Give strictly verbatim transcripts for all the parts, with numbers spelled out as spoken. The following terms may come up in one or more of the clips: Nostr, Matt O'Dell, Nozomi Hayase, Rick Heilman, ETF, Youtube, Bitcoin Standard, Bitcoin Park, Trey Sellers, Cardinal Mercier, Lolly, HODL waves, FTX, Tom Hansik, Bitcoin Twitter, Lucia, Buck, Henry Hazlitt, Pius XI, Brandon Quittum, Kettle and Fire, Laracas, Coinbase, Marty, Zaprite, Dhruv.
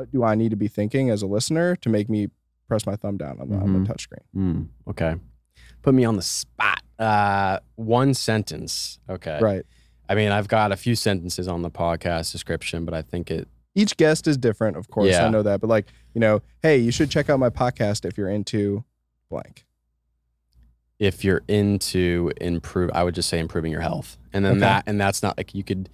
what do I need to be thinking as a listener to make me press my thumb down on the, mm-hmm. on the touchscreen? Mm, okay. Put me on the spot. Uh, one sentence. Okay. Right. I mean, I've got a few sentences on the podcast description, but I think it... Each guest is different, of course. Yeah. I know that. But like, you know, hey, you should check out my podcast if you're into blank. If you're into improve, I would just say improving your health. And then okay. that, and that's not like you could...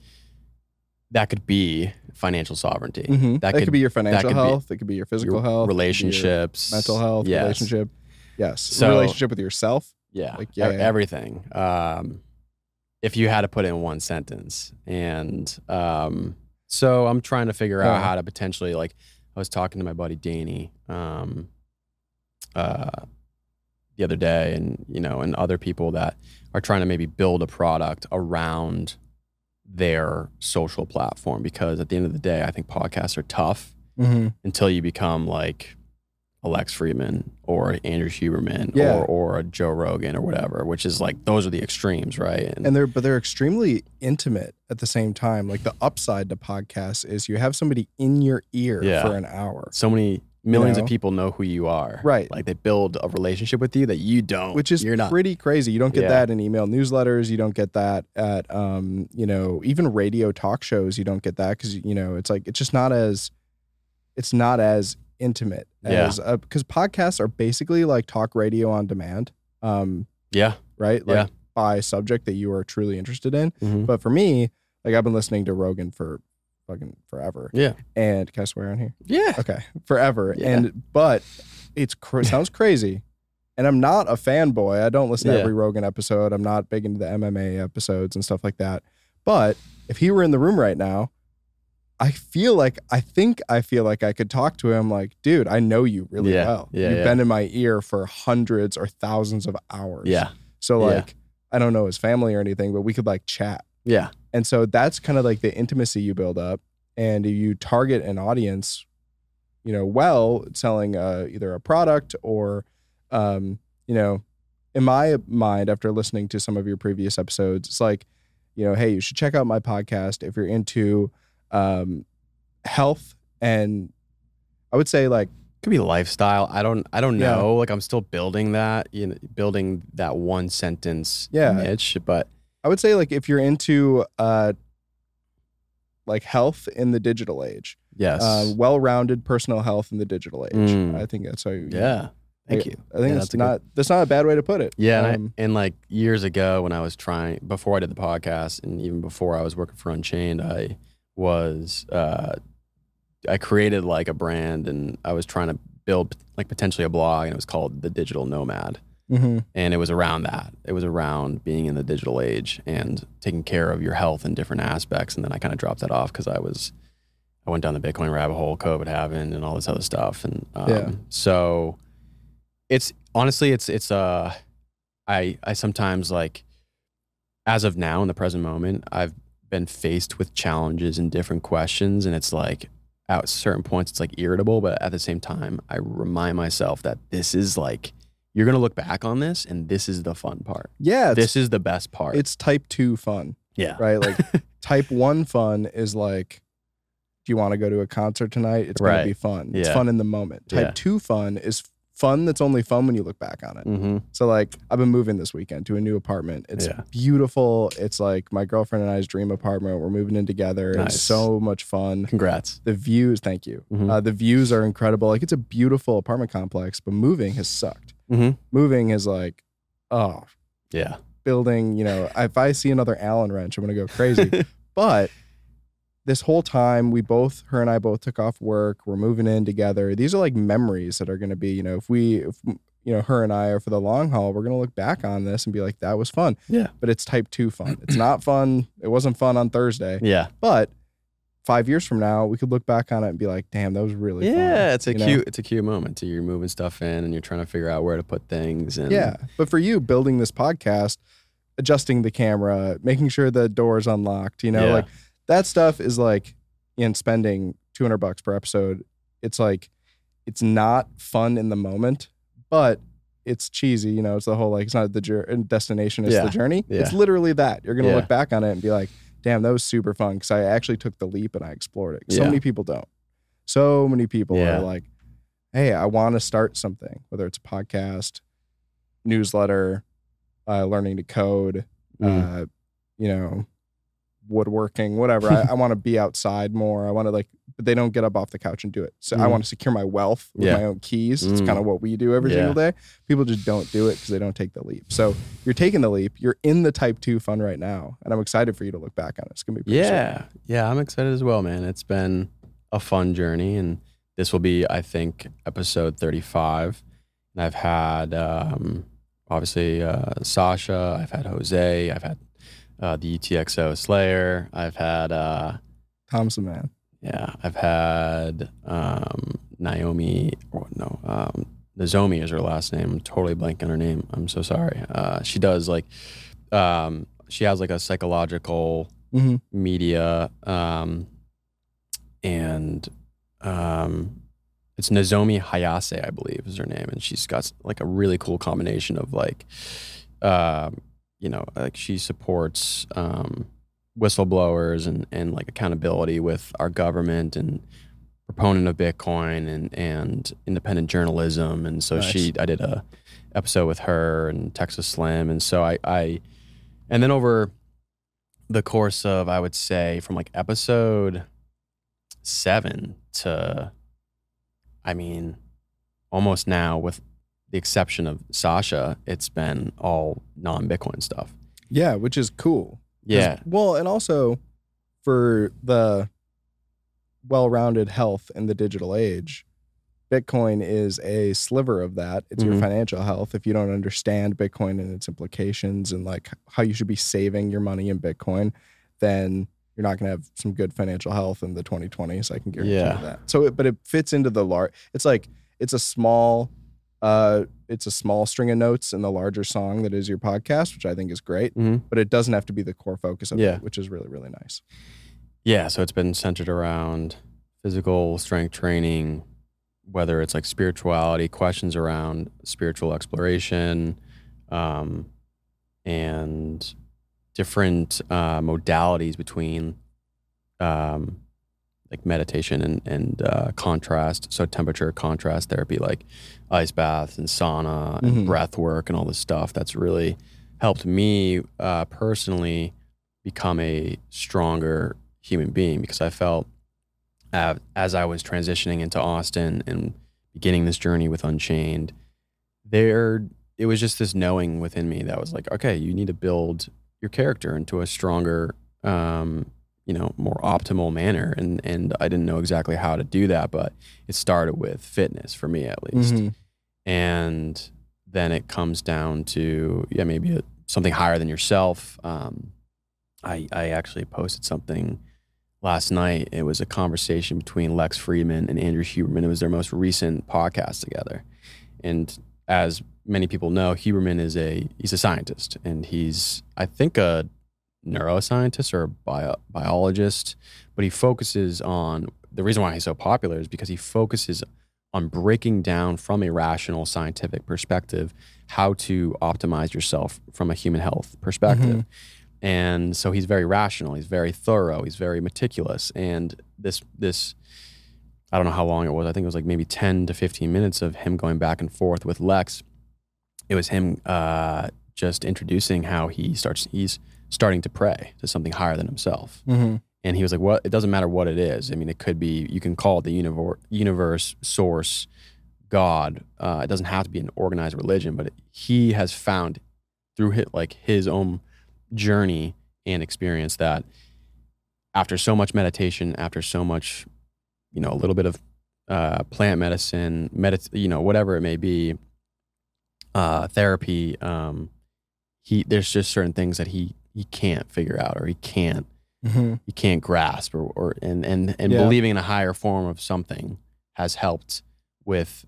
That could be financial sovereignty. Mm-hmm. That, that could, could be your financial health. Be, it could be your physical your health. Relationships. Your mental health. Yes. Relationship. Yes. So, relationship with yourself. Yeah. Like, yeah, e- yeah. Everything. Um, if you had to put it in one sentence. And um, so I'm trying to figure out yeah. how to potentially, like, I was talking to my buddy Danny um, uh, the other day and, you know, and other people that are trying to maybe build a product around their social platform, because at the end of the day, I think podcasts are tough mm-hmm. until you become like a Lex Fridman or Andrew Huberman yeah. or or a Joe Rogan or whatever, which is like those are the extremes, right? And, and they're but they're extremely intimate at the same time. Like the upside to podcasts is you have somebody in your ear yeah. for an hour. So many millions you know? of people know who you are, right? Like they build a relationship with you that you don't, which is you're pretty not. crazy. You don't get yeah. that in email newsletters. You don't get that at, um, you know, even radio talk shows. You don't get that because you know it's like it's just not as, it's not as intimate as because yeah. podcasts are basically like talk radio on demand. Um, yeah, right. Like yeah. by subject that you are truly interested in. Mm-hmm. But for me, like I've been listening to Rogan for. Fucking forever. Yeah. And can I swear on here? Yeah. Okay. Forever. Yeah. And but it's cr- sounds crazy. And I'm not a fanboy. I don't listen yeah. to every Rogan episode. I'm not big into the M M A episodes and stuff like that. But if he were in the room right now, I feel like I think I feel like I could talk to him like, dude, I know you really yeah. well. Yeah, You've yeah. been in my ear for hundreds or thousands of hours. Yeah. So like yeah. I don't know his family or anything, but we could like chat. Yeah. And so that's kind of like the intimacy you build up, and you target an audience, you know, well, selling uh, either a product or, um, you know, in my mind, after listening to some of your previous episodes, it's like, you know, hey, you should check out my podcast if you're into um, health, and I would say like it could be lifestyle. I don't, I don't know. Yeah. Like I'm still building that, you know, building that one sentence yeah. niche, but. I would say like if you're into uh, like health in the digital age, yes, uh, well-rounded personal health in the digital age. Mm. I think that's how. You, yeah, thank I, you. I think yeah, that's, that's not good... that's not a bad way to put it. Yeah, um, and, I, and like years ago when I was trying before I did the podcast, and even before I was working for Unchained, I was uh, I created like a brand, and I was trying to build like potentially a blog, and it was called The Digital Nomad. Mm-hmm. And it was around that. It was around being in the digital age and taking care of your health in different aspects. And then I kind of dropped that off because I was, I went down the Bitcoin rabbit hole, COVID happened, and all this other stuff. And um, yeah. so, it's honestly, it's it's uh, I I sometimes like, as of now in the present moment, I've been faced with challenges and different questions, and it's like at certain points it's like irritable, but at the same time, I remind myself that this is like. You're going to look back on this, and this is the fun part. Yeah. This is the best part. It's type two fun. Yeah. Right? Like, type one fun is like, do you want to go to a concert tonight? It's right. going to be fun. Yeah. It's fun in the moment. Type yeah. two fun is fun that's only fun when you look back on it. Mm-hmm. So, like, I've been moving this weekend to a new apartment. It's yeah. beautiful. It's like my girlfriend and I's dream apartment. We're moving in together. Nice. It's so much fun. Congrats. The views, thank you. Mm-hmm. Uh, the views are incredible. Like, it's a beautiful apartment complex, but moving has sucked. Mm-hmm. Moving is like, oh, yeah. Building, you know, if I see another Allen wrench, I'm going to go crazy. But this whole time, we both, her and I both took off work. We're moving in together. These are like memories that are going to be, you know, if we, if, you know, her and I are for the long haul, we're going to look back on this and be like, that was fun. Yeah. But it's type two fun. It's not fun. It wasn't fun on Thursday. Yeah. But five years from now, we could look back on it and be like, damn, that was really yeah, fun. Yeah, it's a you cute know? it's a cute moment. You're moving stuff in and you're trying to figure out where to put things. And yeah, but for you, building this podcast, adjusting the camera, making sure the door's unlocked, you know, yeah. like that stuff is like, and spending two hundred bucks per episode, it's like, it's not fun in the moment, but it's cheesy, you know, it's the whole like, it's not the ju- destination, it's yeah. the journey. Yeah. It's literally that. You're going to yeah. look back on it and be like, damn, that was super fun because I actually took the leap and I explored it. So yeah. many people don't. So many people yeah. are like, hey, I want to start something, whether it's a podcast, newsletter, uh, learning to code, mm. uh, you know, woodworking, whatever. I, I want to be outside more. I want to like, but they don't get up off the couch and do it. So mm. I want to secure my wealth with yeah. my own keys. Mm. It's kind of what we do every yeah. single day. People just don't do it because they don't take the leap. So you're taking the leap. You're in the type two fund right now. And I'm excited for you to look back on it. It's going to be pretty Yeah. Soon. Yeah. I'm excited as well, man. It's been a fun journey. And this will be, I think, episode thirty-five. And I've had, um, obviously, uh, Sasha. I've had Jose. I've had uh, the U T X O Slayer. I've had... Uh, Thomas, man. Yeah, I've had um, Naomi, or no, um, Nozomi is her last name. I'm totally blanking on her name. I'm so sorry. Uh, she does like, um, she has like a psychological mm-hmm. media, um, and um, it's Nozomi Hayase, I believe is her name. And she's got like a really cool combination of like, uh, you know, like she supports, um, whistleblowers and, and like accountability with our government and proponent of Bitcoin and, and independent journalism. And so nice. she, I did a episode with her and Texas Slim. And so I, I, and then over the course of, I would say from like episode seven to, I mean, almost now with the exception of Sasha, it's been all non-Bitcoin stuff. Yeah. Which is cool. Yeah. Well, and also for the well-rounded health in the digital age, Bitcoin is a sliver of that. It's mm-hmm. your financial health. If you don't understand Bitcoin and its implications and like how you should be saving your money in Bitcoin, then you're not going to have some good financial health in the twenty twenties. I can guarantee yeah. you that. So, it, but it fits into the large. It's like it's a small. Uh, it's a small string of notes in the larger song that is your podcast, which I think is great, mm-hmm. but it doesn't have to be the core focus of yeah. it, which is really, really nice. Yeah. So it's been centered around physical strength training, whether it's like spirituality, questions around spiritual exploration, um, and different, uh, modalities between, um, like meditation and, and uh, contrast. So temperature contrast therapy, like ice baths and sauna and mm-hmm. breath work and all this stuff that's really helped me uh, personally become a stronger human being, because I felt uh, as I was transitioning into Austin and beginning this journey with Unchained, there, it was just this knowing within me that was like, okay, you need to build your character into a stronger, um, you know, more optimal manner. And, and I didn't know exactly how to do that, but it started with fitness for me at least. Mm-hmm. And then it comes down to, yeah, maybe a, something higher than yourself. Um, I, I actually posted something last night. It was a conversation between Lex Fridman and Andrew Huberman. It was their most recent podcast together. And as many people know, Huberman is a, he's a scientist, and he's, I think, a neuroscientist or a bio, biologist, but he focuses on, the reason why he's so popular is because he focuses on breaking down from a rational scientific perspective how to optimize yourself from a human health perspective. Mm-hmm. And so he's very rational, he's very thorough, he's very meticulous. And this, this, I don't know how long it was, I think it was like maybe ten to fifteen minutes of him going back and forth with Lex. It was him uh, just introducing how he starts, he's starting to pray to something higher than himself. Mm-hmm. And he was like, well, it doesn't matter what it is. I mean, it could be, you can call it the universe, universe source, God. Uh, it doesn't have to be an organized religion, but it, he has found through his, like his own journey and experience that after so much meditation, after so much, you know, a little bit of uh, plant medicine, medit- you know, whatever it may be, uh, therapy, um, he there's just certain things that he, he can't figure out, or he can't, mm-hmm. he can't grasp, or, or and and, and yeah. believing in a higher form of something has helped with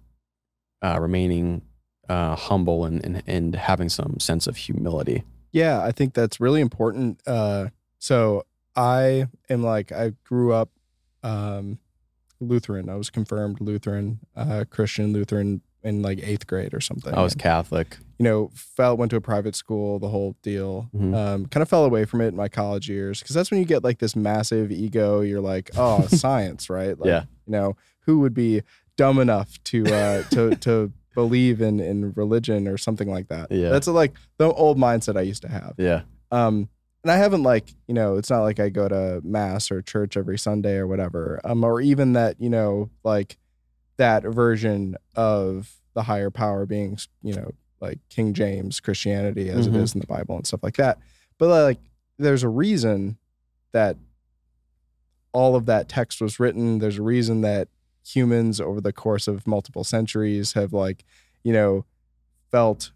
uh, remaining uh, humble and, and and having some sense of humility. Yeah, I think that's really important. Uh, so I am like, I grew up um, Lutheran. I was confirmed Lutheran, uh, Christian Lutheran in like eighth grade or something. I was and, Catholic. You know, fell went to a private school, the whole deal. Mm-hmm. Um, kind of fell away from it in my college years because that's when you get like this massive ego. You're like, oh, science, right? Like, yeah. You know, who would be dumb enough to uh, to to believe in in religion or something like that? Yeah. That's like the old mindset I used to have. Yeah. Um, and I haven't like, you know, it's not like I go to mass or church every Sunday or whatever, um, or even that, you know, like that version of the higher power being, you know, like King James Christianity as mm-hmm. it is in the Bible and stuff like that. But like, there's a reason that all of that text was written. There's a reason that humans over the course of multiple centuries have like, you know, felt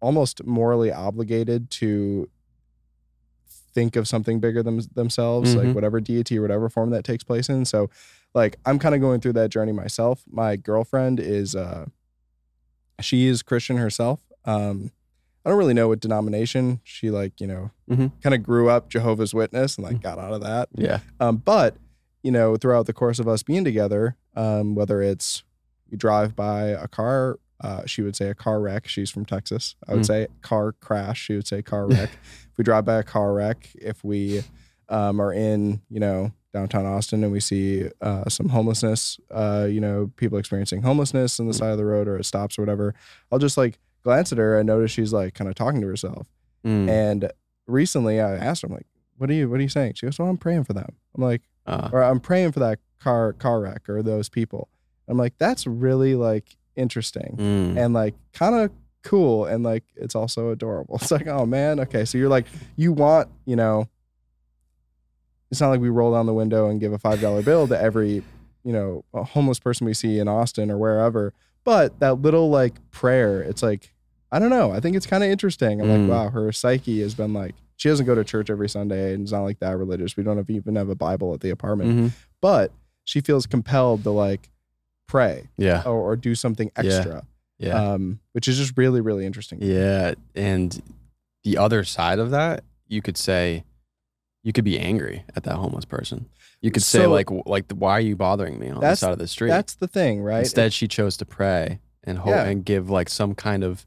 almost morally obligated to think of something bigger than themselves, mm-hmm. like whatever deity or whatever form that takes place in. So like, I'm kind of going through that journey myself. My girlfriend is, uh, she is Christian herself. Um, I don't really know what denomination she like, you know, mm-hmm. kind of grew up Jehovah's Witness and like got out of that. Yeah. Um, but, you know, throughout the course of us being together, um, whether it's you drive by a car, uh, she would say a car wreck. She's from Texas. I would mm. say car crash. She would say car wreck. If we drive by a car wreck, if we um, are in, you know, downtown Austin and we see uh, some homelessness, uh, you know, people experiencing homelessness on the side of the road or it stops or whatever, I'll just like glance at her and notice she's like kind of talking to herself. Mm. And recently I asked her, I'm like, what are you, what are you saying? She goes, well, I'm praying for them. I'm like, uh. or I'm praying for that car, car wreck or those people. I'm like, that's really like interesting mm. and like kind of cool. And like, it's also adorable. It's like, oh man. Okay. So you're like, you want, you know, it's not like we roll down the window and give a five dollar bill to every, you know, a homeless person we see in Austin or wherever. But that little like prayer, it's like, I don't know. I think it's kind of interesting. I'm mm. like, wow, her psyche has been like, she doesn't go to church every Sunday and it's not like that religious. We don't have, even have a Bible at the apartment, mm-hmm. but she feels compelled to like pray yeah. or, or do something extra, yeah. Yeah. Um, which is just really, really interesting. Yeah. And the other side of that, you could say, you could be angry at that homeless person. You could say so, like, like, why are you bothering me on the side of the street? That's the thing, right? Instead, it, she chose to pray and hope yeah. and give like some kind of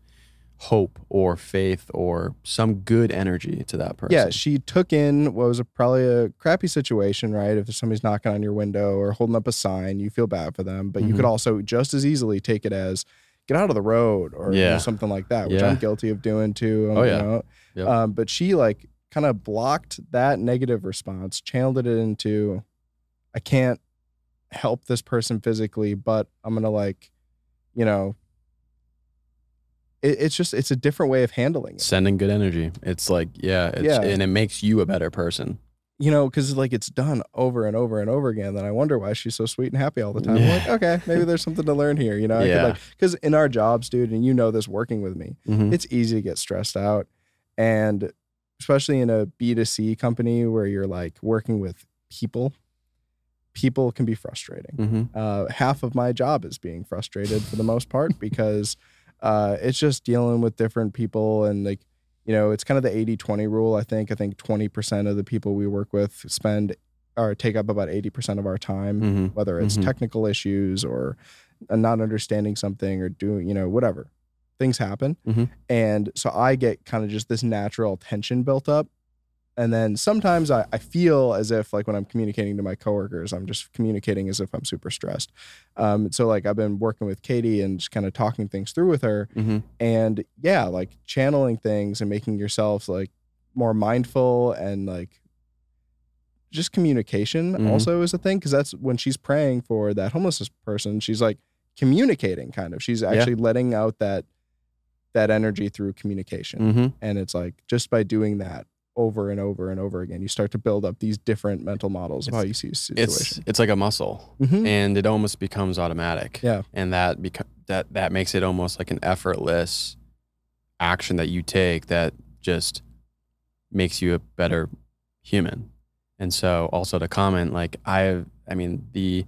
hope or faith or some good energy to that person. Yeah, she took in what was a, probably a crappy situation, right? If somebody's knocking on your window or holding up a sign, you feel bad for them. But mm-hmm. you could also just as easily take it as, get out of the road or yeah. you know, something like that, which yeah. I'm guilty of doing too. Um, oh, yeah. You know? Yep. Um, but she like, kind of blocked that negative response, channeled it into, I can't help this person physically, but I'm going to like, you know, it, it's just, it's a different way of handling it. Sending good energy. It's like, yeah, it's, yeah. and it makes you a better person. You know, because like it's done over and over and over again. Then I wonder why she's so sweet and happy all the time. Yeah. I'm like, okay, maybe there's something to learn here, you know? Because yeah. like, in our jobs, dude, and you know this working with me, mm-hmm. it's easy to get stressed out. And especially in a B two C company where you're like working with people, people can be frustrating. Mm-hmm. Uh, half of my job is being frustrated for the most part because uh, it's just dealing with different people. And like, you know, it's kind of the eighty twenty rule. I think, I think twenty percent of the people we work with spend or take up about eighty percent of our time, mm-hmm. whether it's mm-hmm. technical issues or not understanding something or doing, you know, whatever. Things happen. Mm-hmm. And so I get kind of just this natural tension built up. And then sometimes I, I feel as if like when I'm communicating to my coworkers, I'm just communicating as if I'm super stressed. Um, so like I've been working with Katie and just kind of talking things through with her mm-hmm. and yeah, like channeling things and making yourself like more mindful and like just communication mm-hmm. also is a thing. Cause that's when she's praying for that homeless person. She's like communicating kind of, she's actually yeah. letting out that, that energy through communication. Mm-hmm. And it's like, just by doing that over and over and over again, you start to build up these different mental models of it's, how you see a situation. It's, it's like a muscle mm-hmm. and it almost becomes automatic. Yeah. And that, beco- that, that makes it almost like an effortless action that you take that just makes you a better human. And so also to comment, like I, I mean, the,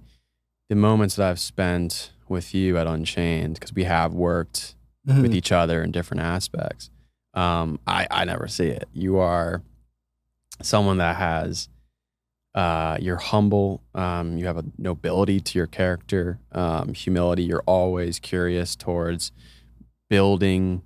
the moments that I've spent with you at Unchained, cause we have worked Mm-hmm. with each other in different aspects. Um, I, I never see it. You are someone that has Uh, you're humble. Um, you have a nobility to your character, um, humility. You're always curious towards building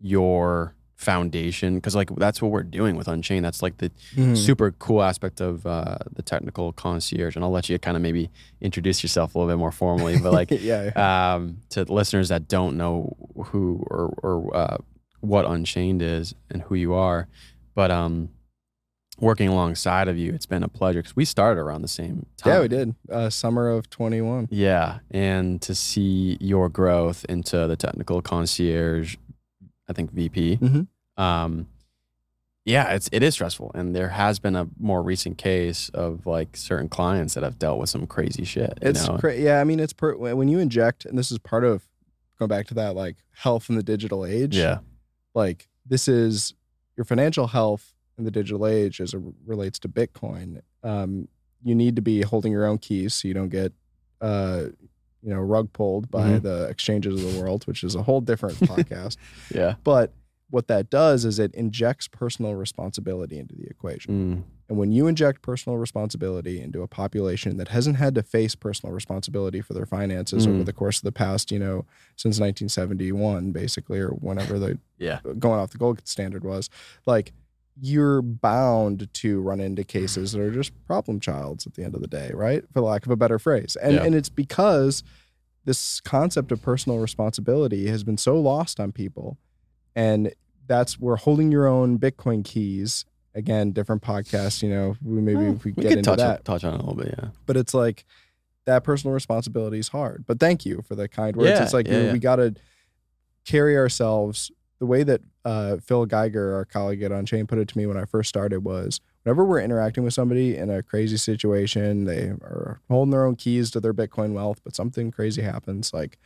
your foundation, because like that's what we're doing with Unchained. That's like the mm. super cool aspect of uh, the technical concierge. And I'll let you kind of maybe introduce yourself a little bit more formally, but like yeah, yeah. Um, to the listeners that don't know who or, or uh, what Unchained is and who you are, but um, working alongside of you, it's been a pleasure because we started around the same time. Yeah, we did. Uh, summer of twenty-one. Yeah, and to see your growth into the technical concierge, I think V P. Mm-hmm. Um, yeah, it's it is stressful, and there has been a more recent case of like certain clients that have dealt with some crazy shit. You it's know? Cra- yeah, I mean, it's per- when you inject, and this is part of going back to that like health in the digital age. Yeah, like this is your financial health in the digital age as it relates to Bitcoin. Um, you need to be holding your own keys so you don't get uh, you know, rug pulled by mm-hmm. the exchanges of the world, which is a whole different podcast. Yeah. But what that does is it injects personal responsibility into the equation. Mm. And when you inject personal responsibility into a population that hasn't had to face personal responsibility for their finances mm. over the course of the past, you know, since nineteen seventy-one, basically, or whenever the yeah. going off the gold standard was, like you're bound to run into cases that are just problem childs at the end of the day, right? For lack of a better phrase. And yeah. and it's because this concept of personal responsibility has been so lost on people. And that's where holding your own Bitcoin keys, again, different podcasts, you know, we maybe well, if we, we get into touch, that. touch on it a little bit, yeah. But it's like that personal responsibility is hard. But thank you for the kind words. Yeah, it's like yeah, you know, yeah. we got to carry ourselves. The way that uh, Phil Geiger, our colleague at Unchained, put it to me when I first started was, whenever we're interacting with somebody in a crazy situation, they are holding their own keys to their Bitcoin wealth, but something crazy happens. Like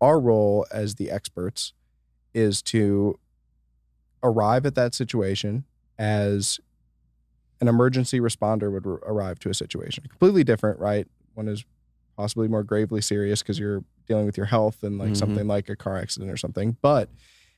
our role as the experts is to arrive at that situation as an emergency responder would r- arrive to a situation. Completely different, right? One is possibly more gravely serious because you're dealing with your health and like mm-hmm. something like a car accident or something. But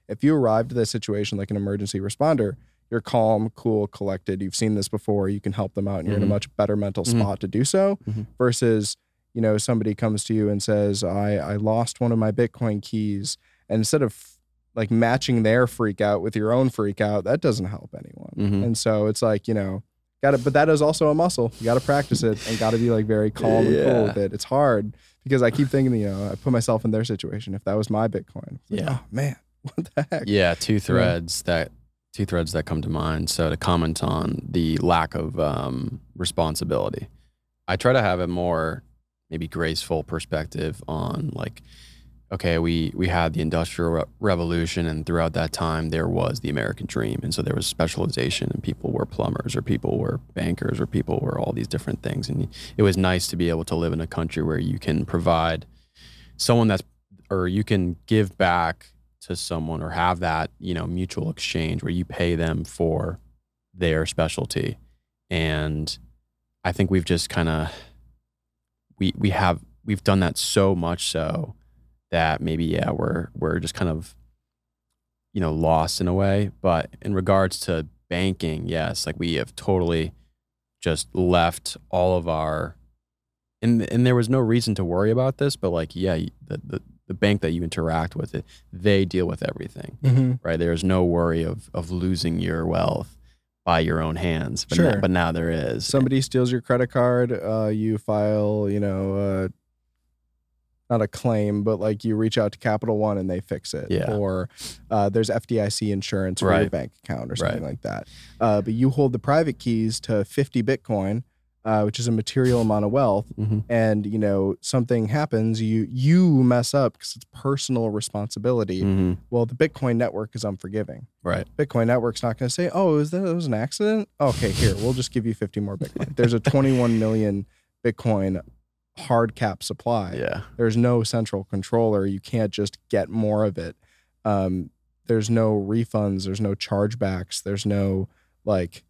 if you arrive to that situation like an emergency responder, you're calm, cool, collected. You've seen this before. You can help them out, and you're mm-hmm. in a much better mental mm-hmm. spot to do so mm-hmm. versus, you know, somebody comes to you and says, I, I lost one of my Bitcoin keys. And instead of like matching their freak out with your own freak out, that doesn't help anyone. Mm-hmm. And so it's like, you know, got it. But that is also a muscle. You got to practice it and got to be like very calm yeah. and cool with it. It's hard because I keep thinking, you know, I put myself in their situation. If that was my Bitcoin, like, yeah, oh, man. What the heck? Yeah, two threads yeah. that two threads that come to mind. So to comment on the lack of um, responsibility, I try to have a more maybe graceful perspective on like, okay, we, we had the Industrial Re- Revolution, and throughout that time there was the American Dream, and so there was specialization, and people were plumbers, or people were bankers, or people were all these different things, and it was nice to be able to live in a country where you can provide someone that's, or you can give back to someone, or have that, you know, mutual exchange where you pay them for their specialty. And I think we've just kind of, we we have, we've done that so much so that maybe, yeah, we're, we're just kind of, you know, lost in a way. But in regards to banking, yes, like we have totally just left all of our, and and there was no reason to worry about this, but like, yeah, the, the, the bank that you interact with, it, they deal with everything, mm-hmm. right? There's no worry of of losing your wealth by your own hands, but, sure. now, but now there is. Somebody steals your credit card, uh, you file, you know, uh, not a claim, but like you reach out to Capital One and they fix it. Yeah. Or uh, there's F D I C insurance for right. your bank account or something right. like that. Uh, but you hold the private keys to fifty Bitcoin, Uh, which is a material amount of wealth, mm-hmm. and you know something happens, you you mess up because it's personal responsibility. Mm-hmm. Well, the Bitcoin network is unforgiving. Right, Bitcoin network's not going to say, "Oh, is that, that was an accident? Okay, here we'll just give you fifty more Bitcoin." There's a twenty-one million Bitcoin hard cap supply. Yeah, there's no central controller. You can't just get more of it. Um, there's no refunds. There's no chargebacks. There's no like,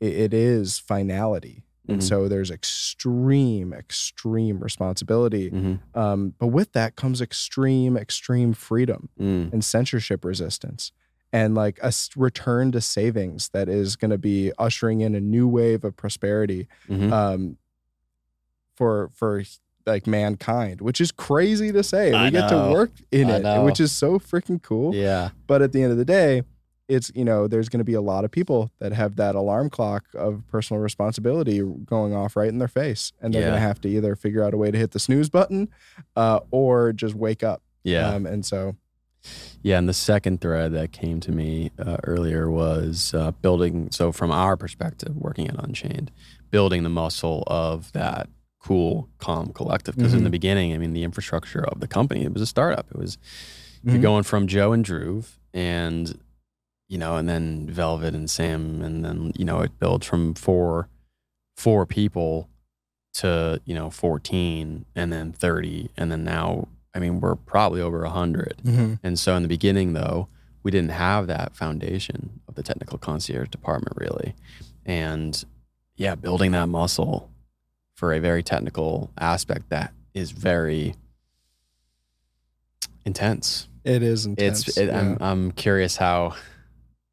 it, it is finality. And mm-hmm. so there's extreme, extreme responsibility. Mm-hmm. Um, but with that comes extreme, extreme freedom mm. and censorship resistance. and like a return to savings that is going to be ushering in a new wave of prosperity mm-hmm. um, for for like mankind, which is crazy to say. I we know. get to work in I it, know. which is so freaking cool. Yeah. But at the end of the day, it's, you know, there's going to be a lot of people that have that alarm clock of personal responsibility going off right in their face. And they're yeah. going to have to either figure out a way to hit the snooze button uh, or just wake up. Yeah. Um, and so. Yeah. And the second thread that came to me uh, earlier was uh, building. So from our perspective, working at Unchained, building the muscle of that cool, calm collective. Because mm-hmm. in the beginning, I mean, the infrastructure of the company, it was a startup. It was mm-hmm. you're going from Joe and Drew and, you know, and then Velvet and Sam, and then, you know, it builds from four, four people to, you know, fourteen and then thirty. And then now, I mean, we're probably over a hundred. Mm-hmm. And so in the beginning though, we didn't have that foundation of the technical concierge department really. And yeah, building that muscle for a very technical aspect that is very intense. It is intense. It's, it, yeah. I'm, I'm curious how,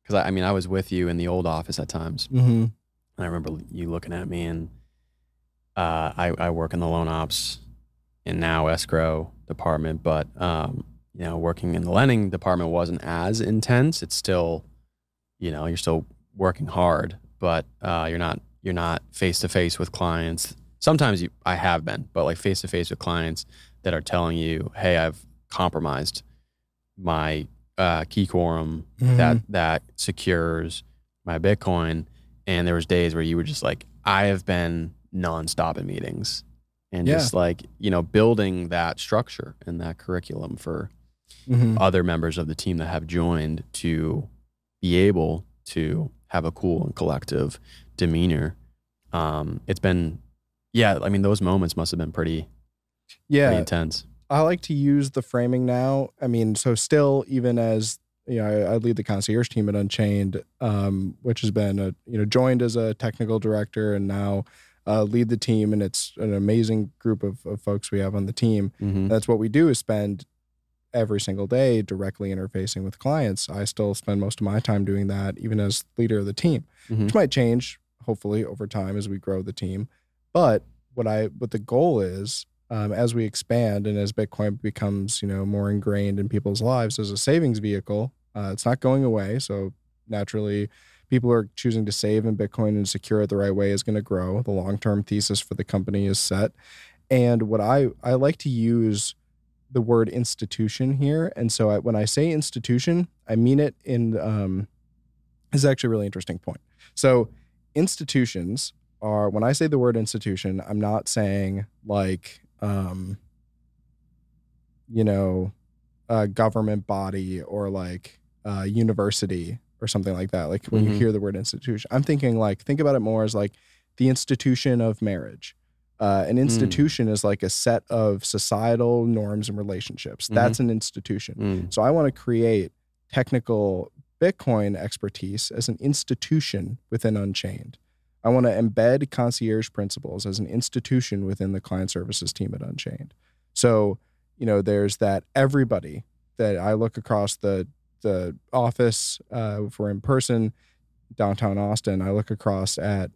because I, I mean, I was with you in the old office at times. Mm-hmm. And I remember you looking at me, and uh, I, I work in the loan ops and now escrow department, but um, you know, working in the lending department wasn't as intense. It's still, you know, you're still working hard, but uh, you're not you're not face to face with clients. Sometimes you, I have been, but like face to face with clients that are telling you, "Hey, I've compromised my uh, key quorum mm-hmm. that that secures my Bitcoin," and there was days where you were just like, I have been nonstop in meetings, and yeah. just like, you know, building that structure and that curriculum for mm-hmm. other members of the team that have joined to be able to have a cool and collective demeanor. Um, it's been, yeah, I mean, those moments must have been pretty, yeah, pretty intense. I like to use the framing now. I mean, so still, even as, you know, I, I lead the concierge team at Unchained, um, which has been, a, you know, joined as a technical director and now uh, lead the team. And it's an amazing group of, of folks we have on the team. Mm-hmm. That's what we do, is spend every single day directly interfacing with clients. I still spend most of my time doing that, even as leader of the team, mm-hmm. which might change, hopefully, over time as we grow the team. But what I, what the goal is, Um, as we expand and as Bitcoin becomes, you know, more ingrained in people's lives as a savings vehicle, uh, it's not going away. So naturally, people are choosing to save in Bitcoin, and secure it the right way is going to grow. The long-term thesis for the company is set. And what I, I like to use the word institution here. And so I, when I say institution, I mean it in, um, this is actually a really interesting point. So institutions are, when I say the word institution, I'm not saying like, um, you know, a government body or like a university or something like that. Like when mm-hmm. you hear the word institution, I'm thinking like, think about it more as like the institution of marriage. Uh, an institution mm. is like a set of societal norms and relationships. Mm-hmm. That's an institution. Mm. So I want to create technical Bitcoin expertise as an institution within Unchained. I want to embed concierge principles as an institution within the client services team at Unchained. So, you know, there's that everybody that I look across the the office, uh, if we're in person, downtown Austin, I look across at,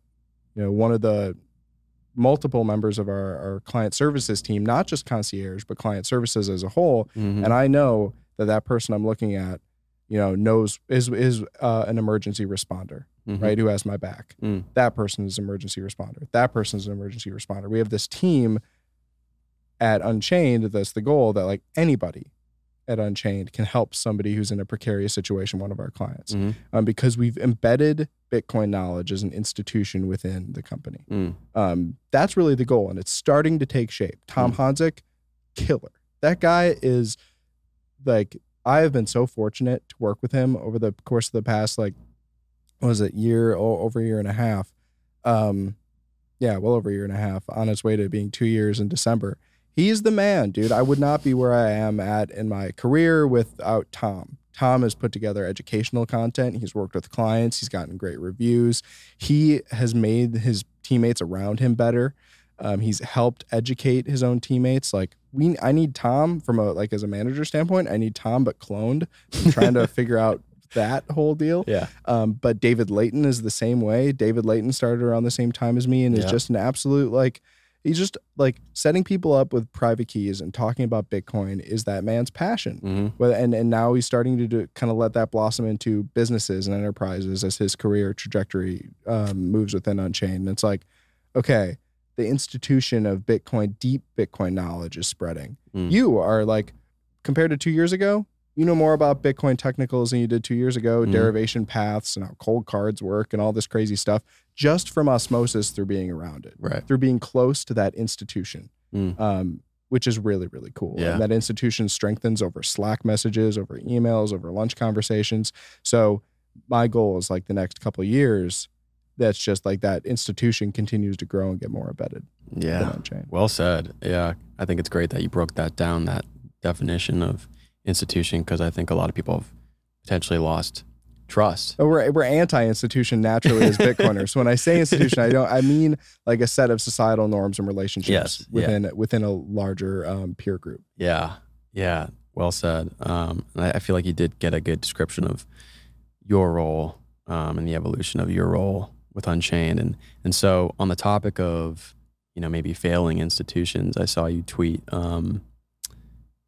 you know, one of the multiple members of our, our client services team, not just concierge, but client services as a whole. Mm-hmm. And I know that that person I'm looking at, you know, knows is, is uh, an emergency responder. Mm-hmm. Right? Who has my back? Mm. That person is an emergency responder. That person is an emergency responder. We have this team at Unchained. That's the goal, that like anybody at Unchained can help somebody who's in a precarious situation, one of our clients, mm-hmm. um, because we've embedded Bitcoin knowledge as an institution within the company. Mm. Um, that's really the goal. And it's starting to take shape. Tom mm. Hansik, killer. That guy is like, I have been so fortunate to work with him over the course of the past, like, what was it, year, over a year and a half? Um, yeah, well over a year and a half, on its way to being two years in December. He's the man, dude. I would not be where I am at in my career without Tom. Tom has put together educational content. He's worked with clients. He's gotten great reviews. He has made his teammates around him better. Um, he's helped educate his own teammates. Like, we, I need Tom from a, like, as a manager standpoint, I need Tom, but cloned. I'm trying to figure out that whole deal. Yeah. Um, but David Layton is the same way. David Layton started around the same time as me and is yeah. just an absolute, like, he's just like setting people up with private keys and talking about Bitcoin is that man's passion. Mm-hmm. And, and now he's starting to do, kind of let that blossom into businesses and enterprises as his career trajectory um, moves within Unchained. And it's like, okay, the institution of Bitcoin, deep Bitcoin knowledge is spreading. Mm. You are like, compared to two years ago, you know more about Bitcoin technicals than you did two years ago, mm. derivation paths and how cold cards work and all this crazy stuff, just from osmosis through being around it, right? Through being close to that institution, mm. um, which is really, really cool. Yeah. And that institution strengthens over Slack messages, over emails, over lunch conversations. So my goal is like the next couple of years, that's just like that institution continues to grow and get more embedded. Yeah. Well said. Yeah. I think it's great that you broke that down, that definition of institution, because I think a lot of people have potentially lost trust. Oh, we're, we're anti-institution naturally as Bitcoiners. When I say institution, I don't, I mean like a set of societal norms and relationships yes, within, yeah. within a larger um, peer group. Yeah. Yeah. Well said. Um, I, I feel like you did get a good description of your role um, and the evolution of your role with Unchained. And and so on the topic of, you know, maybe failing institutions, I saw you tweet um,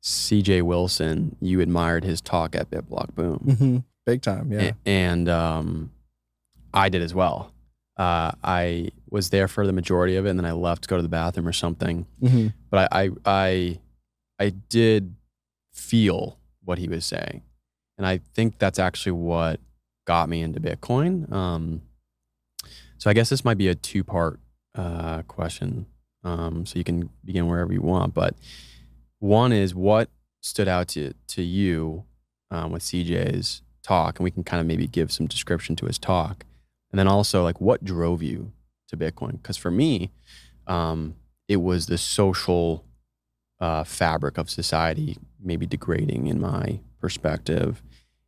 C J Wilson, you admired his talk at Bitblock Boom. Mm-hmm. Big time, yeah. A- and um, I did as well. Uh, I was there for the majority of it and then I left to go to the bathroom or something. Mm-hmm. But I, I, I, I did feel what he was saying. And I think that's actually what got me into Bitcoin. Um, So I guess this might be a two-part uh, question, um, so you can begin wherever you want. But one is, what stood out to, to you um, with C J's talk? And we can kind of maybe give some description to his talk. And then also, like, what drove you to Bitcoin? Because for me, um, it was the social uh, fabric of society maybe degrading in my perspective.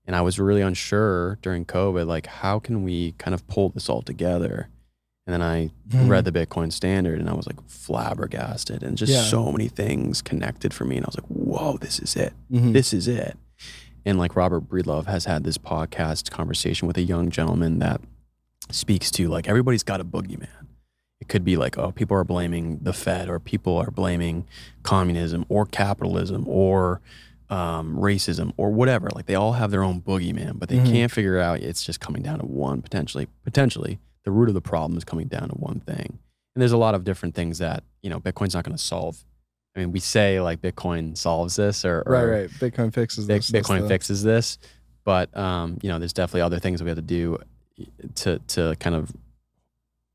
And I was really unsure during COVID, like, how can we kind of pull this all together? And then I mm-hmm. read the Bitcoin Standard and I was like flabbergasted and just yeah. so many things connected for me. And I was like, whoa, this is it. Mm-hmm. This is it. And like Robert Breedlove has had this podcast conversation with a young gentleman that speaks to like, everybody's got a boogeyman. It could be like, oh, people are blaming the Fed, or people are blaming communism or capitalism or Um, racism or whatever. Like, they all have their own boogeyman, but they mm-hmm. can't figure out. It's just coming down to one, potentially potentially the root of the problem is coming down to one thing. And there's a lot of different things that, you know, Bitcoin's not going to solve. I mean, we say like Bitcoin solves this or, or right right Bitcoin fixes Bi- this Bitcoin fixes this, but um, you know, there's definitely other things we have to do to to kind of,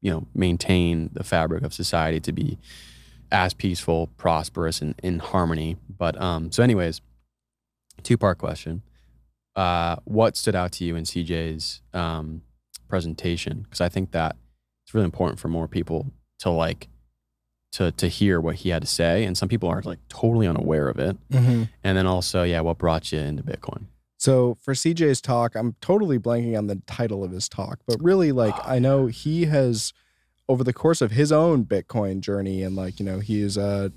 you know, maintain the fabric of society to be as peaceful, prosperous, and in harmony. But um, so anyways, two-part question. Uh, what stood out to you in C J's um, presentation? Because I think that it's really important for more people to like to to hear what he had to say. And some people are like totally unaware of it. Mm-hmm. And then also, yeah, what brought you into Bitcoin? So for C J's talk, I'm totally blanking on the title of his talk, but really, like, oh, I know he has, over the course of his own Bitcoin journey, and like, you know, he is a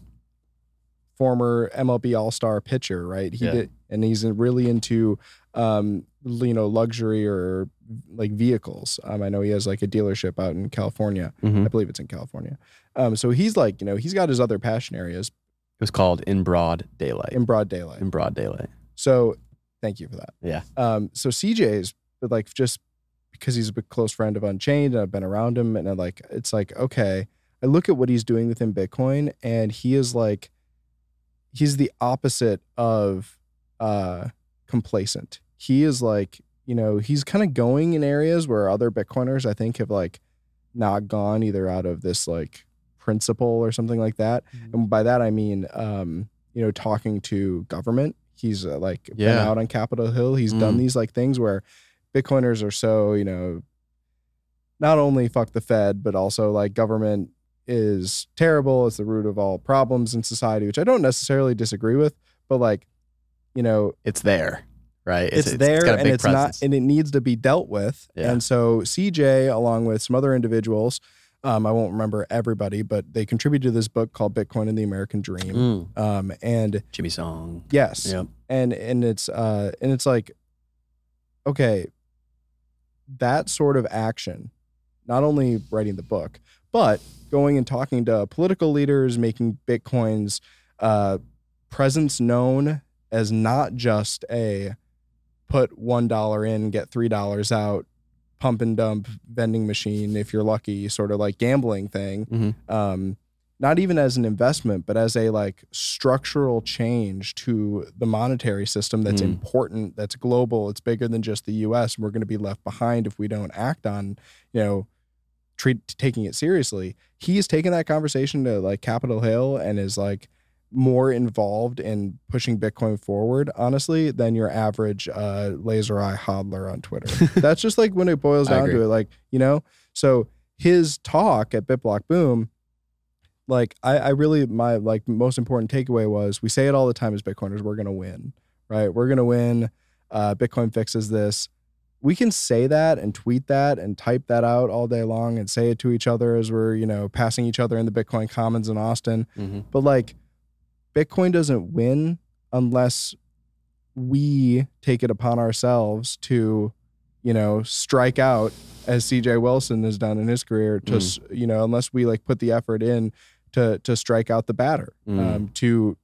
former M L B All-Star pitcher, right? He yeah. did. And he's really into, um, you know, luxury or like vehicles. Um, I know he has like a dealership out in California. Mm-hmm. I believe it's in California. Um, so he's like, you know, he's got his other passion areas. It was called In Broad Daylight. In Broad Daylight. In Broad Daylight. So thank you for that. Yeah. Um, so C J's like, just because he's a close friend of Unchained and I've been around him, and I like, it's like, okay, I look at what he's doing within Bitcoin, and he is like, he's the opposite of uh complacent. He is like, you know, he's kind of going in areas where other Bitcoiners, I think, have like not gone, either out of this like principle or something like that. Mm-hmm. And by that I mean, um you know, talking to government. He's uh, like yeah. been out on Capitol Hill. He's mm. done these like things where Bitcoiners are so, you know, not only fuck the Fed, but also like government is terrible, it's the root of all problems in society, which I don't necessarily disagree with, but like, you know, it's there, right? It's, it's there, it's and it's presence. Not, and it needs to be dealt with. Yeah. And so C J, along with some other individuals, um, I won't remember everybody, but they contributed to this book called Bitcoin and the American Dream. Mm. Um, and Jimmy Song, yes, yep. and and it's uh, and it's like, okay, that sort of action, not only writing the book, but going and talking to political leaders, making Bitcoin's uh, presence known as not just a put one dollar in, get three dollars out, pump and dump, vending machine, if you're lucky, sort of like gambling thing. Mm-hmm. Um, not even as an investment, but as a like structural change to the monetary system that's mm. important, that's global, it's bigger than just the U S, and we're going to be left behind if we don't act on, you know, treat, taking it seriously. He's taken that conversation to like Capitol Hill and is like more involved in pushing Bitcoin forward, honestly, than your average uh, laser eye hodler on Twitter. That's just like when it boils down to it, like, you know, so his talk at Bitblock Boom, like I, I really, my like most important takeaway was, we say it all the time as Bitcoiners, we're going to win, right? We're going to win. Uh, Bitcoin fixes this. We can say that and tweet that and type that out all day long and say it to each other as we're, you know, passing each other in the Bitcoin Commons in Austin. Mm-hmm. But like Bitcoin doesn't win unless we take it upon ourselves to, you know, strike out as C J Wilson has done in his career to, mm. you know, unless we like put the effort in to, to strike out the batter, mm. um, to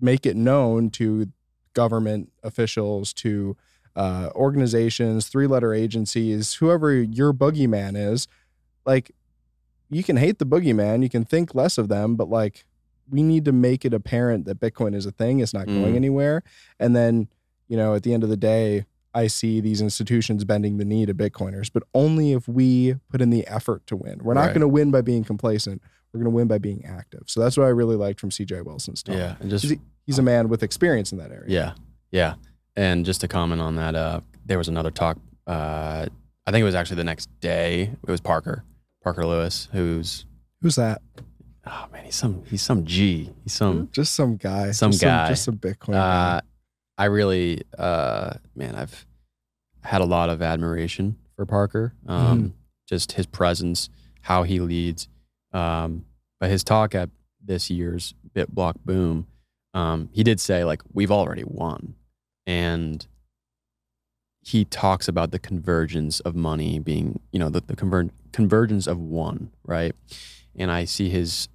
make it known to government officials, to, Uh, organizations, three-letter agencies, whoever your boogeyman is. Like, you can hate the boogeyman, you can think less of them, but like, we need to make it apparent that Bitcoin is a thing, it's not going mm. anywhere. And then, you know, at the end of the day, I see these institutions bending the knee to Bitcoiners, but only if we put in the effort to win. We're not right. going to win by being complacent. We're going to win by being active. So that's what I really liked from C J Wilson's talk. Yeah, and just, he's, he's a man with experience in that area. Yeah, yeah. And just to comment on that, uh, there was another talk, uh, I think it was actually the next day. It was Parker, Parker Lewis, who's... Who's that? Oh, man, he's some he's some G. He's some... Just some guy. Some just guy. Some, just some Bitcoin. Uh, I really, uh, man, I've had a lot of admiration for Parker. Um, mm. Just his presence, how he leads. Um, but his talk at this year's BitBlock Boom, um, he did say, like, we've already won. And he talks about the convergence of money being, you know, the, the conver- convergence of one, right? And I see his,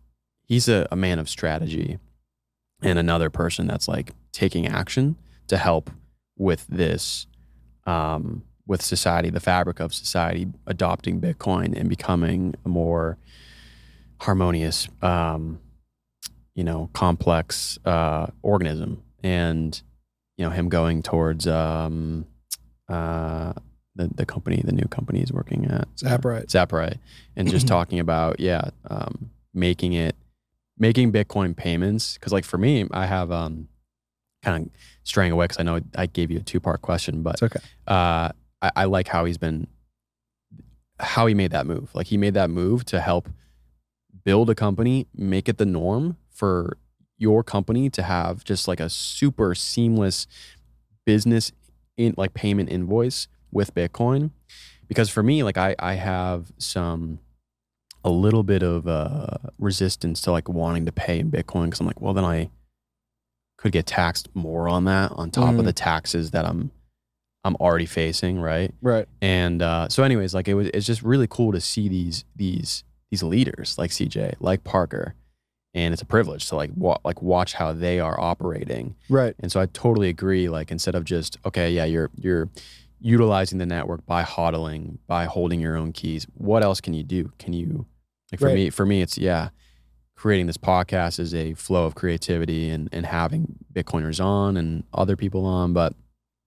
he's a, a man of strategy and another person that's like taking action to help with this, um, with society, the fabric of society, adopting Bitcoin and becoming a more harmonious, um, you know, complex uh, organism. And you know, him going towards um, uh, the the company, the new company he's working at, Zaprite, Zaprite, and just talking about yeah, um, making it, making Bitcoin payments. Because like for me, I have um, kind of straying away because I know I gave you a two part question, but it's okay. uh, I, I like how he's been, how he made that move. Like he made that move to help build a company, make it the norm for your company to have just like a super seamless business in like payment invoice with Bitcoin. Because for me, like I, I have some, a little bit of uh resistance to like wanting to pay in Bitcoin. Cause I'm like, well, then I could get taxed more on that on top mm. of the taxes that I'm, I'm already facing. Right. Right. And uh, so anyways, like it was, it's just really cool to see these, these, these leaders like C J, like Parker. And it's a privilege to like wa- like watch how they are operating. Right. And so I totally agree. Like instead of just, okay, yeah, you're you're utilizing the network by hodling, by holding your own keys. What else can you do? Can you like for right. me, for me it's yeah, creating this podcast is a flow of creativity and, and having Bitcoiners on and other people on, but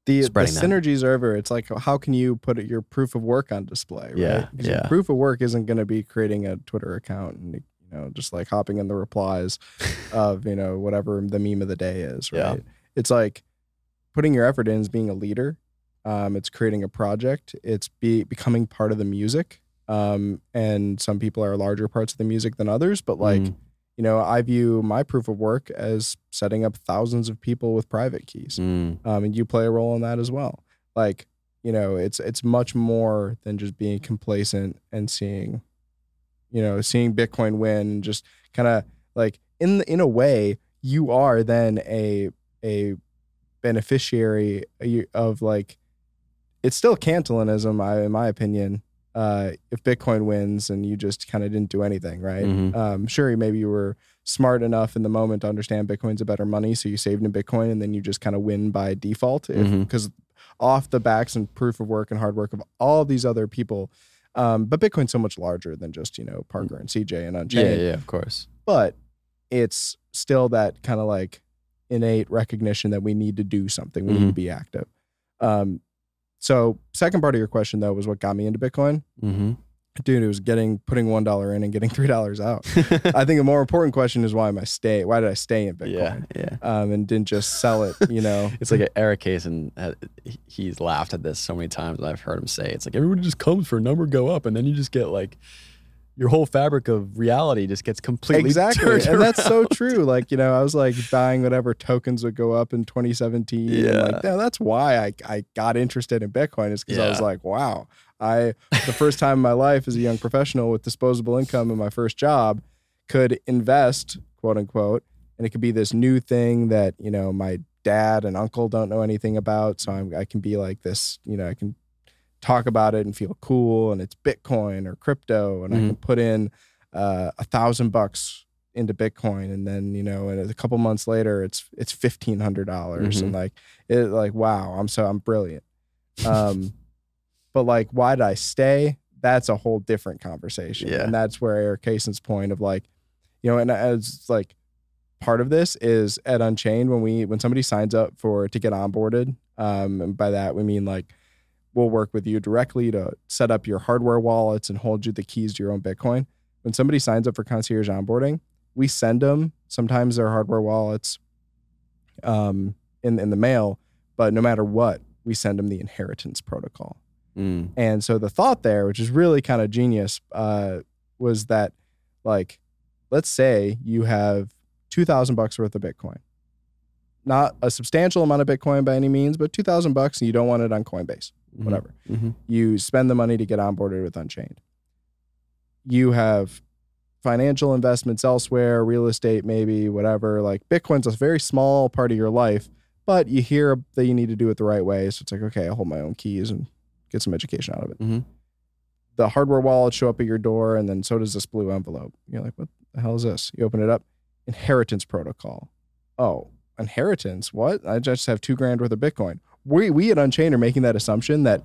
the, the synergies are over. It's like, how can you put your proof of work on display? Right? Yeah. yeah. Proof of work isn't going to be creating a Twitter account and know, just like hopping in the replies of, you know, whatever the meme of the day is, right? Yeah. It's like putting your effort in is being a leader. Um, it's creating a project. It's be, becoming part of the music. Um, and some people are larger parts of the music than others. But like, mm. you know, I view my proof of work as setting up thousands of people with private keys. Mm. Um, and you play a role in that as well. Like, you know, it's it's much more than just being complacent and seeing... you know, seeing Bitcoin win and just kind of like in the, in a way you are then a, a beneficiary of like it's still Cantilinism, I, in my opinion, uh, if Bitcoin wins and you just kind of didn't do anything, right? Mm-hmm. Um, sure, maybe you were smart enough in the moment to understand Bitcoin's a better money, so you saved in Bitcoin, and then you just kind of win by default, because mm-hmm. off the backs and proof of work and hard work of all these other people. Um, but Bitcoin's so much larger than just, you know, Parker and C J and Unchained. Yeah, yeah, of course. But it's still that kind of like innate recognition that we need to do something. We mm-hmm. need to be active. Um, so second part of your question, though, was what got me into Bitcoin. Mm-hmm. Dude, it was getting, putting one dollar in and getting three dollars out. I think a more important question is why am I stay? Why did I stay in Bitcoin? Yeah, yeah. Um, and didn't just sell it, you know? It's like an Eric Case, and he's laughed at this so many times, and I've heard him say, it's like, everybody just comes for a number, go up, and then you just get like, your whole fabric of reality just gets completely exactly. turned around. And that's so true. Like, you know, I was like buying whatever tokens would go up in twenty seventeen. Yeah. And like, no, that's why I, I got interested in Bitcoin, is because yeah. I was like, wow. I, the first time in my life as a young professional with disposable income in my first job, could invest, quote unquote, and it could be this new thing that, you know, my dad and uncle don't know anything about. So I'm, I can be like this, you know, I can talk about it and feel cool, and it's Bitcoin or crypto, and mm-hmm. I can put in uh, a thousand bucks into Bitcoin, and then, you know, and a couple months later, it's it's fifteen hundred dollars, mm-hmm. and like it, like wow, I'm so I'm brilliant. Um, But like, why did I stay? That's a whole different conversation. Yeah. And that's where Eric Kaysen's point of like, you know, and as like part of this is at Unchained, when we, when somebody signs up for, to get onboarded, um, and by that we mean like, we'll work with you directly to set up your hardware wallets and hold you the keys to your own Bitcoin. When somebody signs up for concierge onboarding, we send them sometimes their hardware wallets um, in, in the mail, but no matter what, we send them the inheritance protocol. Mm. And so the thought there, which is really kind of genius, uh, was that like, let's say you have two thousand bucks worth of Bitcoin, not a substantial amount of Bitcoin by any means, but two thousand bucks, and you don't want it on Coinbase, mm-hmm. whatever. Mm-hmm. You spend the money to get onboarded with Unchained. You have financial investments elsewhere, real estate, maybe, whatever. Like Bitcoin's a very small part of your life, but you hear that you need to do it the right way. So it's like, okay, I'll hold my own keys and get some education out of it. Mm-hmm. The hardware wallets show up at your door, and then so does this blue envelope. You're like, what the hell is this? You open it up, inheritance protocol. Oh, inheritance? What? I just have two grand worth of Bitcoin. We we at Unchained are making that assumption that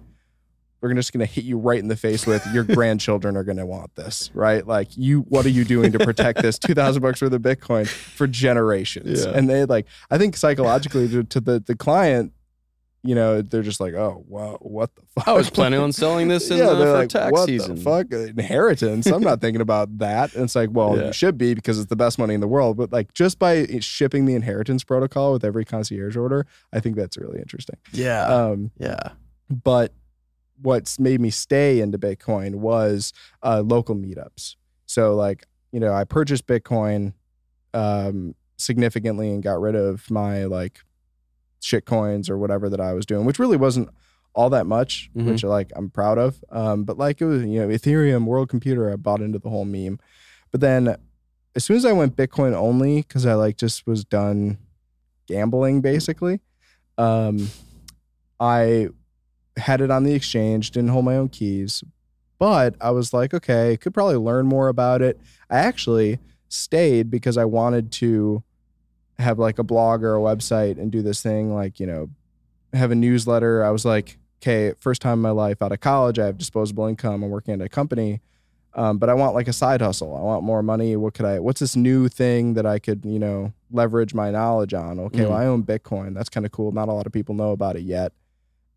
we're just going to hit you right in the face with your grandchildren are going to want this, right? Like, you, what are you doing to protect this two thousand bucks worth of Bitcoin for generations? Yeah. And they like, I think psychologically to, to the the client, you know, they're just like, oh, wow, what the fuck? I was planning on selling this in yeah, the, for like, tax what season. What the fuck? Inheritance? I'm not thinking about that. And it's like, well, yeah. you should be, because it's the best money in the world. But like, just by shipping the inheritance protocol with every concierge order, I think that's really interesting. Yeah. Um, yeah. But what's made me stay into Bitcoin was uh, local meetups. So like, you know, I purchased Bitcoin um, significantly and got rid of my like, shit coins or whatever that I was doing, which really wasn't all that much, mm-hmm. which like I'm proud of. Um, but like it was, you know, Ethereum, World Computer, I bought into the whole meme. But then as soon as I went Bitcoin only, because I like just was done gambling basically, um, I had it on the exchange, didn't hold my own keys, but I was like, okay, could probably learn more about it. I actually stayed because I wanted to have like a blog or a website and do this thing, like, you know, have a newsletter. I was like, okay, first time in my life out of college, I have disposable income. I'm working at a company, um, but I want like a side hustle. I want more money. What could I, what's this new thing that I could, you know, leverage my knowledge on? Okay, mm-hmm. well, I own Bitcoin. That's kind of cool. Not a lot of people know about it yet.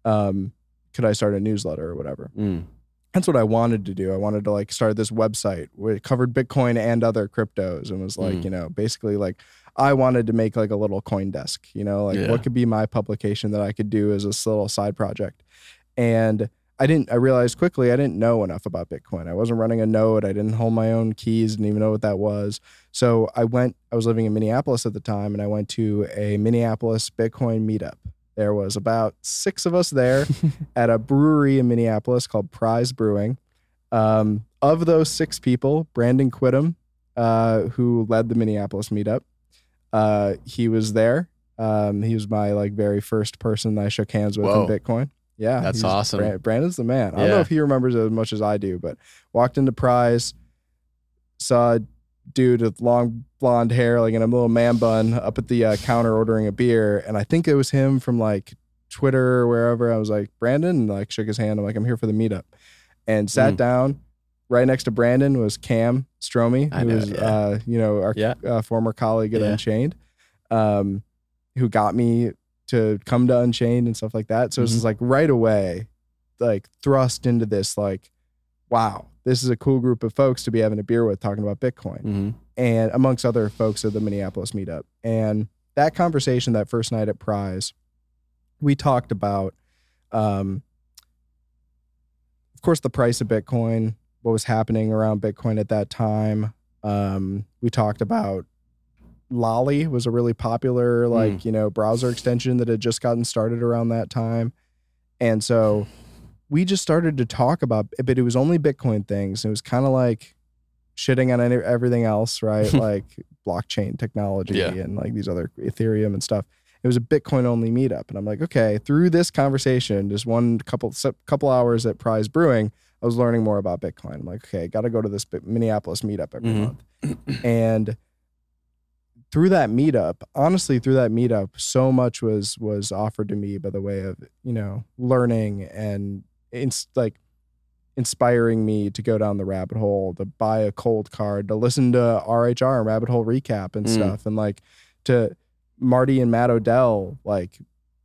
Um, could I start a newsletter or whatever? Mm. That's what I wanted to do. I wanted to like start this website where it covered Bitcoin and other cryptos and was like, mm. you know, basically like, I wanted to make like a little coin desk, you know, like yeah. what could be my publication that I could do as this little side project. And I didn't, I realized quickly, I didn't know enough about Bitcoin. I wasn't running a node. I didn't hold my own keys. Didn't even know what that was. So I went, I was living in Minneapolis at the time, and I went to a Minneapolis Bitcoin meetup. There was about six of us there at a brewery in Minneapolis called Prize Brewing. Um, of those six people, Brandon Quittum, uh, who led the Minneapolis meetup, Uh, he was there. Um, he was my like very first person that I shook hands with Whoa. in Bitcoin. Yeah. That's awesome. Brand, Brandon's the man. Yeah. I don't know if he remembers as much as I do, but walked into Prize, saw a dude with long blonde hair, like in a little man bun up at the uh, counter ordering a beer. And I think it was him from like Twitter or wherever. I was like, Brandon, and like shook his hand. I'm like, I'm here for the meetup. And sat mm. down. Right next to Brandon was Cam Strome, who know, was, yeah. uh, you know, our yeah. uh, former colleague at yeah. Unchained, um, who got me to come to Unchained and stuff like that. So mm-hmm. it's just like right away, like thrust into this, like, wow, this is a cool group of folks to be having a beer with talking about Bitcoin mm-hmm. and amongst other folks at the Minneapolis meetup. And that conversation that first night at Prize, we talked about, um, of course, the price of Bitcoin, what was happening around Bitcoin at that time. Um, we talked about Lolly was a really popular, like, mm. you know, browser extension that had just gotten started around that time. And so we just started to talk about, but it was only Bitcoin things. It was kind of like shitting on everything else, right? Like blockchain technology yeah. and like these other Ethereum and stuff. It was a Bitcoin only meetup. And I'm like, okay, through this conversation, just one couple, couple hours at Prize Brewing, I was learning more about Bitcoin. I'm like, okay, got to go to this Minneapolis meetup every mm-hmm. month. And through that meetup, honestly, through that meetup, so much was was offered to me by the way of, you know, learning and it's like inspiring me to go down the rabbit hole, to buy a cold card, to listen to R H R and Rabbit Hole Recap and mm. stuff. And like to Marty and Matt O'Dell, like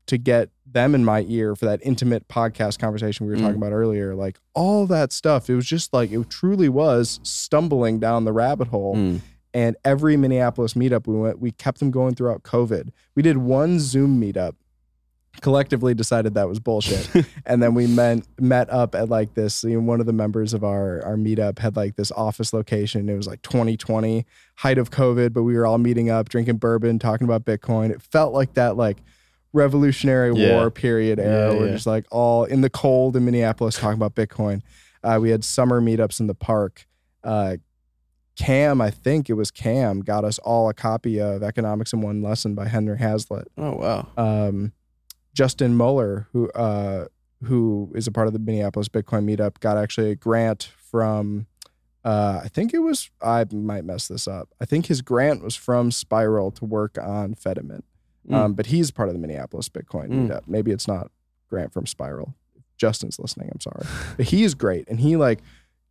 to get them in my ear for that intimate podcast conversation we were mm. talking about earlier, like all that stuff. It was just like, it truly was stumbling down the rabbit hole. Mm. And every Minneapolis meetup we went, we kept them going throughout COVID. We did one Zoom meetup, collectively decided that was bullshit. And then we met, met up at like this, you know, one of the members of our, our meetup had like this office location. It was like twenty twenty, height of COVID, but we were all meeting up, drinking bourbon, talking about Bitcoin. It felt like that, like, Revolutionary yeah. War period era. Yeah, we're yeah. just like all in the cold in Minneapolis talking about Bitcoin. Uh, we had summer meetups in the park. Uh, Cam, I think it was Cam, got us all a copy of Economics in One Lesson by Henry Hazlitt. Oh, wow. Um, Justin Mueller, who uh, who is a part of the Minneapolis Bitcoin meetup, got actually a grant from, uh, I think it was, I might mess this up. I think his grant was from Spiral to work on Fediment. Um, mm. But he's part of the Minneapolis Bitcoin mm. meetup. Maybe it's not Grant from Spiral. Justin's listening. I'm sorry. But he is great. And he like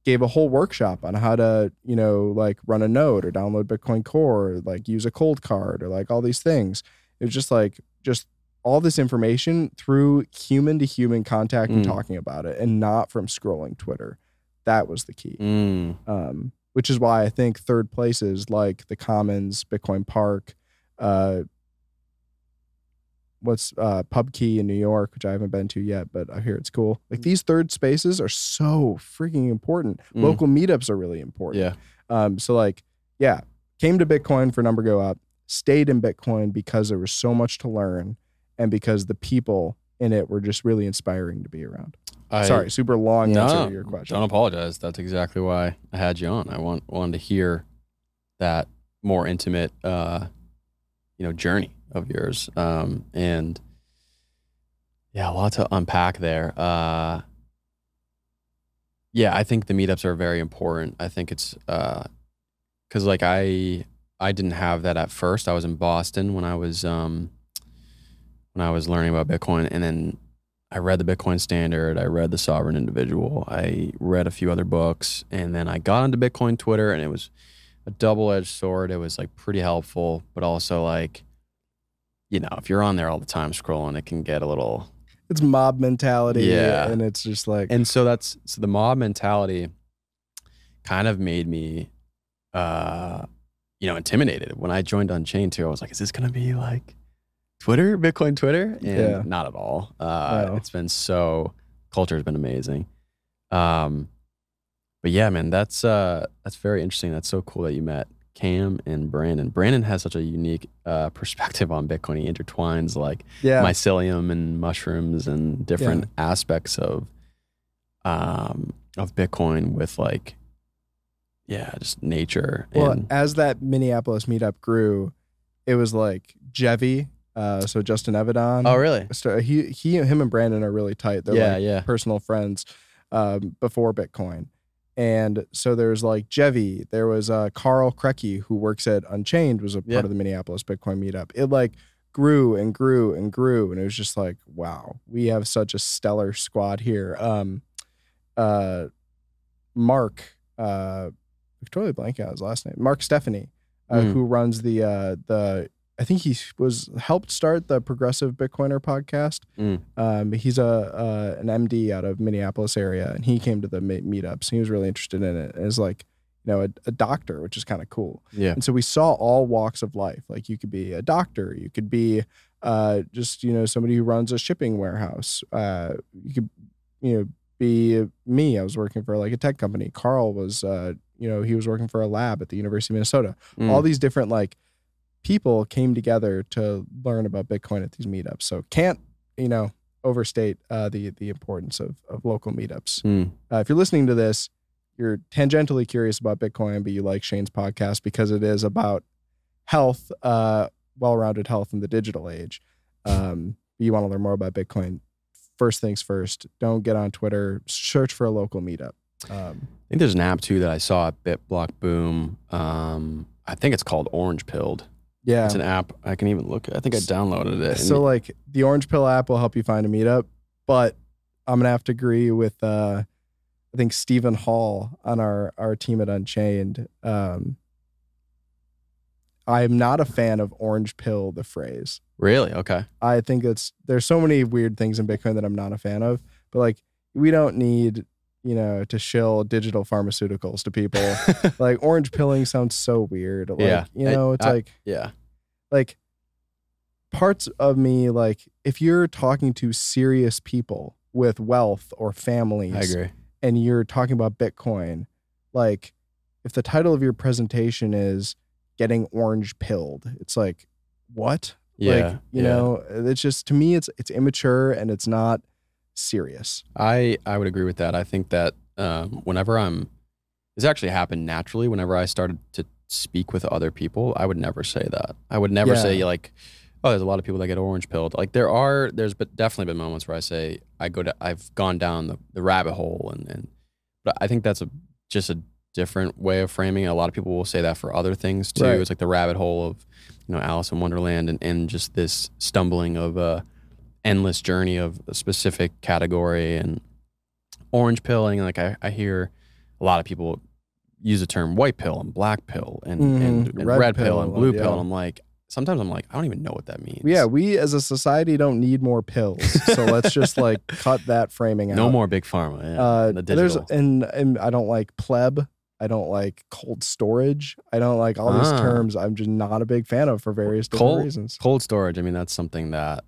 gave a whole workshop on how to, you know, like run a node or download Bitcoin Core, or like use a cold card or like all these things. It was just like, just all this information through human to human contact and mm. talking about it and not from scrolling Twitter. That was the key. Mm. Um, which is why I think third places like the Commons, Bitcoin Park, uh, What's uh, PubKey in New York, which I haven't been to yet, but I hear it's cool. Like these third spaces are so freaking important. Mm. Local meetups are really important. Yeah. Um. So like, yeah, came to Bitcoin for number go up, stayed in Bitcoin because there was so much to learn, and because the people in it were just really inspiring to be around. I, Sorry, super long no, answer to your question. Don't apologize. That's exactly why I had you on. I want wanted to hear that more intimate, uh, you know, journey of yours. Um, and yeah, a lot to unpack there. Uh, yeah, I think the meetups are very important. I think it's, uh, cause like I, I didn't have that at first. I was in Boston when I was, um, when I was learning about Bitcoin, and then I read the Bitcoin Standard. I read The Sovereign Individual. I read a few other books, and then I got into Bitcoin Twitter, and it was a double-edged sword. It was like pretty helpful, but also like, you know, if you're on there all the time scrolling, it can get a little... It's mob mentality. Yeah. And it's just like... And so that's... So the mob mentality kind of made me, uh, you know, intimidated. When I joined Unchained too, I was like, is this going to be like Twitter, Bitcoin Twitter? And yeah. Not at all. Uh, no. It's been so... Culture has been amazing. Um, but yeah, man, that's uh, that's very interesting. That's so cool that you met Cam and Brandon. Brandon has such a unique uh, perspective on Bitcoin. He intertwines like yeah. mycelium and mushrooms and different yeah. aspects of um, of Bitcoin with like, yeah, just nature. Well, and as that Minneapolis meetup grew, it was like Jevy Uh, so Justin Evedon. Oh, really? He, he, him and Brandon are really tight. They're yeah, like yeah. personal friends um, before Bitcoin. And so there's like Jevy. There was uh, Carl Krecky, who works at Unchained, was a yeah. part of the Minneapolis Bitcoin meetup. It like grew and grew and grew. And it was just like, wow, we have such a stellar squad here. Um, uh, Mark, uh, I'm totally blanking out his last name. Mark Stephanie, uh, mm. who runs the, uh, the, I think he was helped start the Progressive Bitcoiner podcast. Mm. Um, he's a uh, an M D out of Minneapolis area, and he came to the meetups. He was really interested in it. And it's like, you know, a, a doctor, which is kind of cool. Yeah. And so we saw all walks of life. Like you could be a doctor, you could be uh, just you know somebody who runs a shipping warehouse. Uh, you could you know be me. I was working for like a tech company. Carl was uh, you know he was working for a lab at the University of Minnesota. Mm. All these different like. People came together to learn about Bitcoin at these meetups. So can't, you know, overstate uh, the the importance of, of local meetups. Mm. Uh, if you're listening to this, you're tangentially curious about Bitcoin, but you like Shane's podcast because it is about health, uh, well-rounded health in the digital age. Um, you want to learn more about Bitcoin. First things first, don't get on Twitter. Search for a local meetup. Um, I think there's an app, too, that I saw at Bitblock Boom. Um, I think it's called Orange Pilled. Yeah. It's an app. I can even look. I think I downloaded it. So, like, the Orange Pill app will help you find a meetup, but I'm going to have to agree with, uh, I think, Stephen Hall on our, our team at Unchained. Um, I'm not a fan of Orange Pill, the phrase. Really? Okay. I think it's, there's so many weird things in Bitcoin that I'm not a fan of, but, like, we don't need, you know, to shill digital pharmaceuticals to people. Like, orange pilling sounds so weird. Like, yeah. You know, it's I, I, like... Yeah. Like, parts of me, like, if you're talking to serious people with wealth or families... I agree. And you're talking about Bitcoin, like, if the title of your presentation is Getting Orange Pilled, it's like, what? Yeah. Like, you yeah. know, it's just, to me, it's it's immature and it's not... serious. I, I would agree with that. I think that um, whenever I'm, this actually happened naturally. Whenever I started to speak with other people, I would never say that. I would never yeah. say like, oh, there's a lot of people that get orange pilled. Like there are, there's but definitely been moments where I say I go to, I've gone down the, the rabbit hole, and and but I think that's a just a different way of framing it. A lot of people will say that for other things too. Right. It's like the rabbit hole of, you know, Alice in Wonderland, and and just this stumbling of uh. endless journey of a specific category. And orange pilling, like I, I hear a lot of people use the term white pill and black pill and, mm, and, and red, red pill, pill and blue yeah. pill. And I'm like, sometimes I'm like, I don't even know what that means. Yeah, we as a society don't need more pills. So let's just like cut that framing out. No more big pharma. Yeah, uh, the there's, and, and I don't like pleb. I don't like cold storage. I don't like all these ah. terms I'm just not a big fan of for various different cold, reasons. Cold storage, I mean, that's something that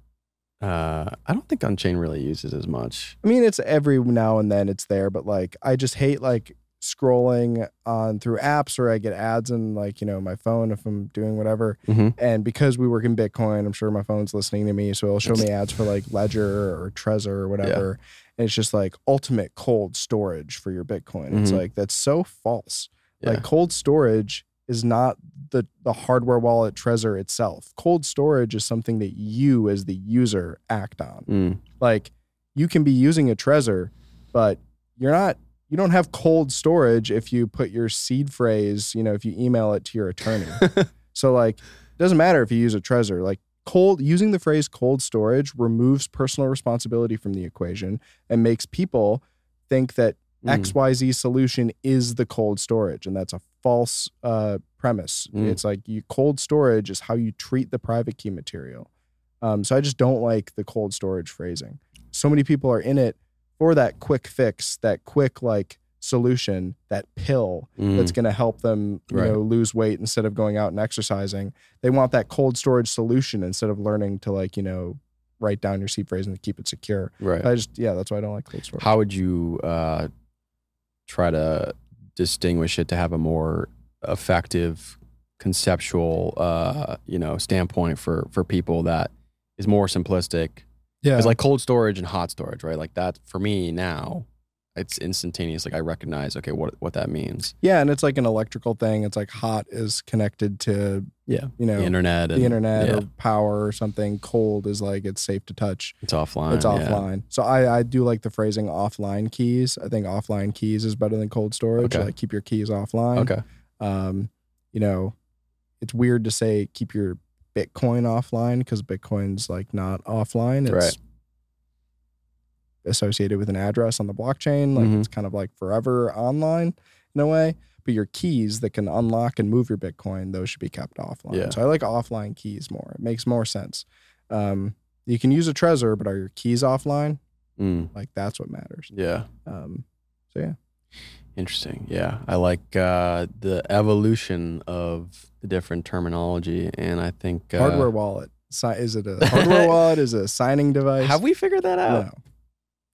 Uh, I don't think Unchained really uses as much. I mean, it's every now and then it's there, but like, I just hate like scrolling on through apps, or I get ads in like, you know, my phone if I'm doing whatever. Mm-hmm. And because we work in Bitcoin, I'm sure my phone's listening to me. So it'll show me ads for like Ledger or Trezor or whatever. Yeah. And it's just like ultimate cold storage for your Bitcoin. Mm-hmm. It's like, that's so false. Yeah. Like cold storage is not the, the hardware wallet Trezor itself. Cold storage is something that you as the user act on. Mm. Like you can be using a Trezor, but you're not, you don't have cold storage if you put your seed phrase, you know, if you email it to your attorney. So like, it doesn't matter if you use a Trezor, like cold, using the phrase cold storage removes personal responsibility from the equation and makes people think that X Y Z solution is the cold storage, and that's a false uh, premise. Mm. It's like you, cold storage is how you treat the private key material. Um, so I just don't like the cold storage phrasing. So many people are in it for that quick fix, that quick like solution, that pill mm. that's going to help them you right. know, lose weight instead of going out and exercising. They want that cold storage solution instead of learning to like, you know, write down your seed phrase and keep it secure. Right. I just, yeah, that's why I don't like cold storage. How would you... Uh, try to distinguish it to have a more effective conceptual, uh, you know, standpoint for, for people that is more simplistic. Yeah. It's like cold storage and hot storage, right? Like that for me now, it's instantaneous. Like I recognize, okay, what what that means. Yeah, and it's like an electrical thing. It's like hot is connected to yeah, you know, the internet, the and, internet yeah. or power or something. Cold is like it's safe to touch. It's offline. It's offline. Yeah. So I I do like the phrasing offline keys. I think offline keys is better than cold storage. Okay. Like keep your keys offline. Okay. Um, you know, it's weird to say keep your Bitcoin offline because Bitcoin's like not offline. It's right. associated with an address on the blockchain. Like mm-hmm. it's kind of like forever online in a way, but your keys that can unlock and move your Bitcoin, those should be kept offline. Yeah. So I like offline keys more. It makes more sense. Um, you can use a Trezor, but are your keys offline? Mm. Like that's what matters. Yeah. Um, so yeah. Interesting. Yeah. I like uh, the evolution of the different terminology. And I think uh, hardware wallet. So is it a hardware wallet? Is it a signing device? Have we figured that out? No.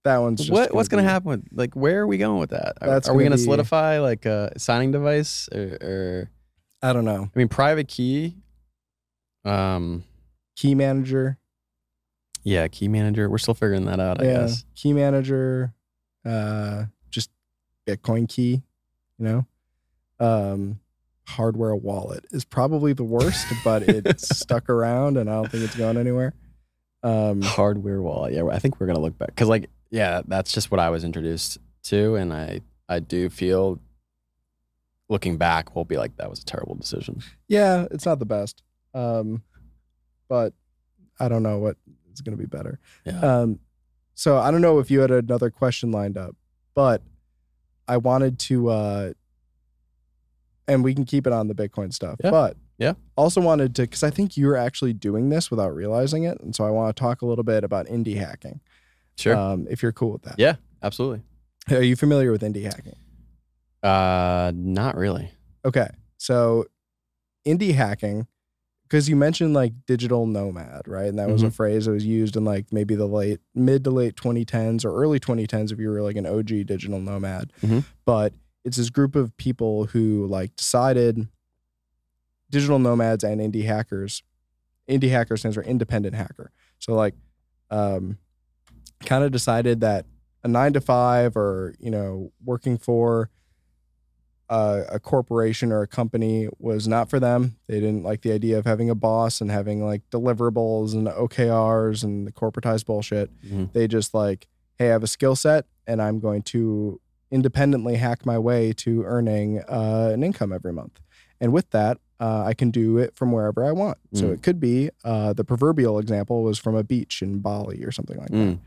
That one's just what, gonna what's going to happen with, like, where are we going with that? Are, are we going to solidify like a signing device or, or? I don't know. I mean, private key, um, key manager. Yeah, key manager. We're still figuring that out. I yeah. guess key manager, uh, just Bitcoin key. You know, um, hardware wallet is probably the worst, but it's stuck around, and I don't think it's going anywhere. Um, hardware wallet. Yeah, I think we're gonna look back because like. Yeah, that's just what I was introduced to, and I, I do feel, looking back, we'll be like, that was a terrible decision. Yeah, it's not the best, um, but I don't know what is going to be better. Yeah. Um, so I don't know if you had another question lined up, but I wanted to, uh, and we can keep it on the Bitcoin stuff, yeah. but yeah, also wanted to, because I think you're actually doing this without realizing it, and so I want to talk a little bit about indie hacking. Sure. Um, if you're cool with that. Yeah, absolutely. Are you familiar with indie hacking? Uh, not really. Okay. So indie hacking, because you mentioned like digital nomad, right? And that was mm-hmm. a phrase that was used in like maybe the late, mid to late twenty tens or early twenty tens if you were like an O G digital nomad. Mm-hmm. But it's this group of people who like decided, digital nomads and indie hackers, indie hacker stands for independent hacker. So like... um. kind of decided that a nine to five or, you know, working for a, a corporation or a company was not for them. They didn't like the idea of having a boss and having like deliverables and O K Rs and the corporatized bullshit. Mm-hmm. They just like, hey, I have a skill set and I'm going to independently hack my way to earning uh, an income every month. And with that, Uh, I can do it from wherever I want. Mm. So it could be uh, the proverbial example was from a beach in Bali or something like mm. that.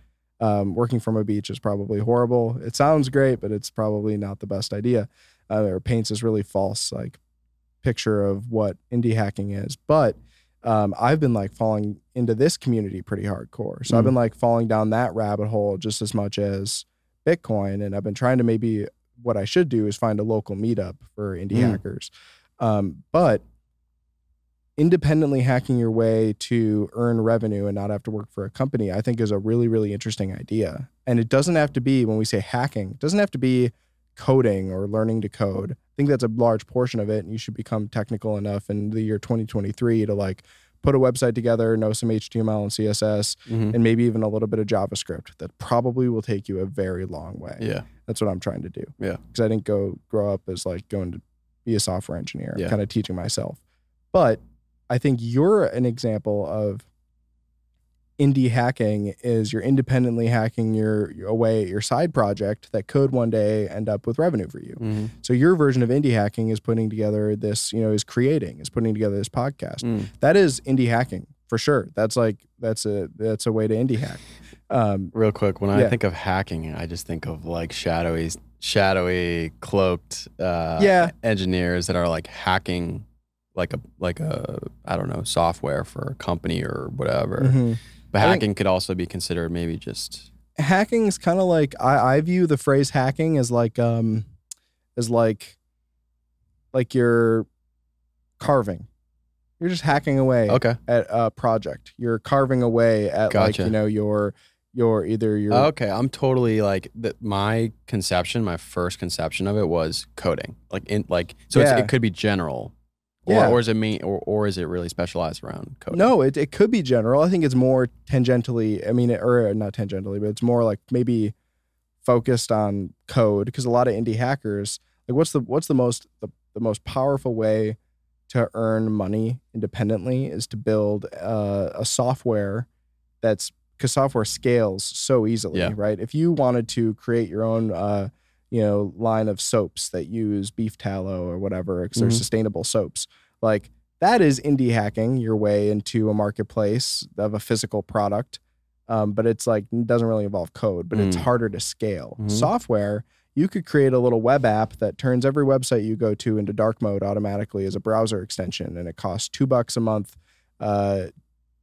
Um, working from a beach is probably horrible. It sounds great, but it's probably not the best idea. Uh, or paints this really false like picture of what indie hacking is. But um, I've been like falling into this community pretty hardcore. So mm. I've been like falling down that rabbit hole just as much as Bitcoin. And I've been trying to maybe what I should do is find a local meetup for indie mm. hackers. Um, but independently hacking your way to earn revenue and not have to work for a company, I think is a really, really interesting idea. And it doesn't have to be, when we say hacking, it doesn't have to be coding or learning to code. I think that's a large portion of it. And you should become technical enough in the year twenty twenty-three to like put a website together, know some H T M L and C S S, mm-hmm. and maybe even a little bit of JavaScript that probably will take you a very long way. Yeah. That's what I'm trying to do. Yeah. Cause I didn't go grow up as like going to be a software engineer, yeah. kind of teaching myself. But I think you're an example of indie hacking is you're independently hacking your away your, your side project that could one day end up with revenue for you. Mm-hmm. So your version of indie hacking is putting together this, you know, is creating, is putting together this podcast. Mm. That is indie hacking for sure. That's like, that's a, that's a way to indie hack. Um, Real quick, when yeah. I think of hacking, I just think of like shadowy shadowy cloaked uh yeah. engineers that are like hacking like a like a I don't know software for a company or whatever, mm-hmm. but hacking think, could also be considered maybe just hacking is kind of like I, I view the phrase hacking as like um as like like you're carving you're just hacking away okay. at a project you're carving away at gotcha. Like you know your Your either your okay. I'm totally like that. My conception, my first conception of it was coding, like in like so yeah. it's, it could be general, or, yeah. or is it mean, or or is it really specialized around coding? No, it it could be general. I think it's more tangentially. I mean, or not tangentially, but it's more like maybe focused on code, because a lot of indie hackers, like what's the what's the most the, the most powerful way to earn money independently is to build uh, a software that's, because software scales so easily, yeah. right? If you wanted to create your own, uh, you know, line of soaps that use beef tallow or whatever, because mm-hmm. they're sustainable soaps, like that is indie hacking your way into a marketplace of a physical product. Um, but it's like, doesn't really involve code, but mm. it's harder to scale. Mm-hmm. Software, you could create a little web app that turns every website you go to into dark mode automatically as a browser extension. And it costs two bucks a month uh,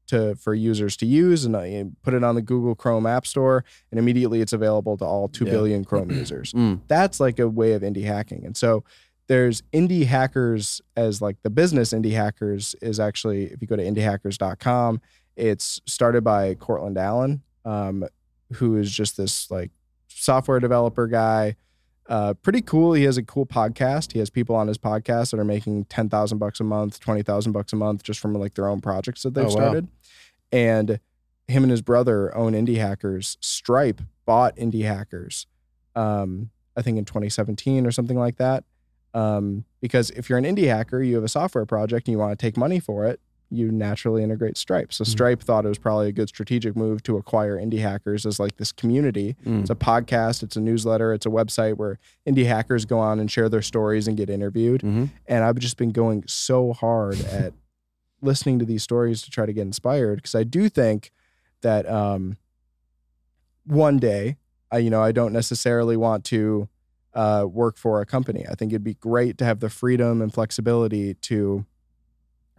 to for users to use, and uh, put it on the Google Chrome App Store, and immediately it's available to all two yeah. billion Chrome users. Mm. That's like a way of indie hacking. And so there's indie hackers as like the business. Indie hackers is actually, if you go to indie hackers dot com, it's started by Cortland Allen, um, who is just this like software developer guy. Uh, pretty cool. He has a cool podcast. He has people on his podcast that are making ten thousand bucks a month, twenty thousand bucks a month, just from like their own projects that they've oh, started. Wow. And him and his brother own Indie Hackers. Stripe bought Indie Hackers, um, I think in twenty seventeen or something like that. Um, because if you're an indie hacker, you have a software project and you want to take money for it, you naturally integrate Stripe. So Stripe mm. thought it was probably a good strategic move to acquire Indie Hackers as like this community. Mm. It's a podcast, it's a newsletter, it's a website where indie hackers go on and share their stories and get interviewed. Mm-hmm. And I've just been going so hard at listening to these stories to try to get inspired, because I do think that um, one day, I, you know, I don't necessarily want to uh, work for a company. I think it'd be great to have the freedom and flexibility to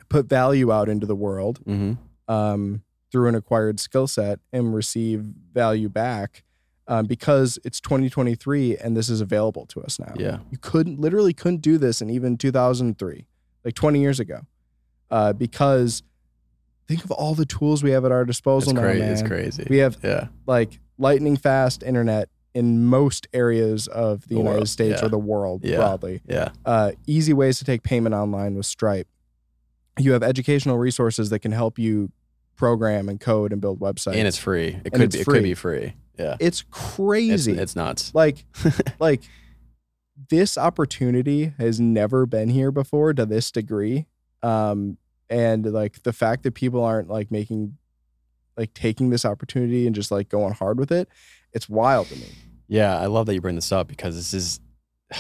put value out into the world mm-hmm. um, through an acquired skill set and receive value back, um, because it's twenty twenty-three and this is available to us now. Yeah. You couldn't, literally couldn't do this in even two thousand three, like twenty years ago, uh, because think of all the tools we have at our disposal it's now, crazy, man. It's crazy. We have yeah. like lightning fast internet in most areas of the, the United world. States yeah. or the world yeah. broadly. Yeah. Uh, easy ways to take payment online with Stripe. You have educational resources that can help you program and code and build websites. And it's free. It could be, it could be free. Yeah. It's crazy. It's, it's nuts. Like, like this opportunity has never been here before to this degree. Um, and like the fact that people aren't like making, like taking this opportunity and just like going hard with it, it's wild to me. Yeah. I love that you bring this up, because this is,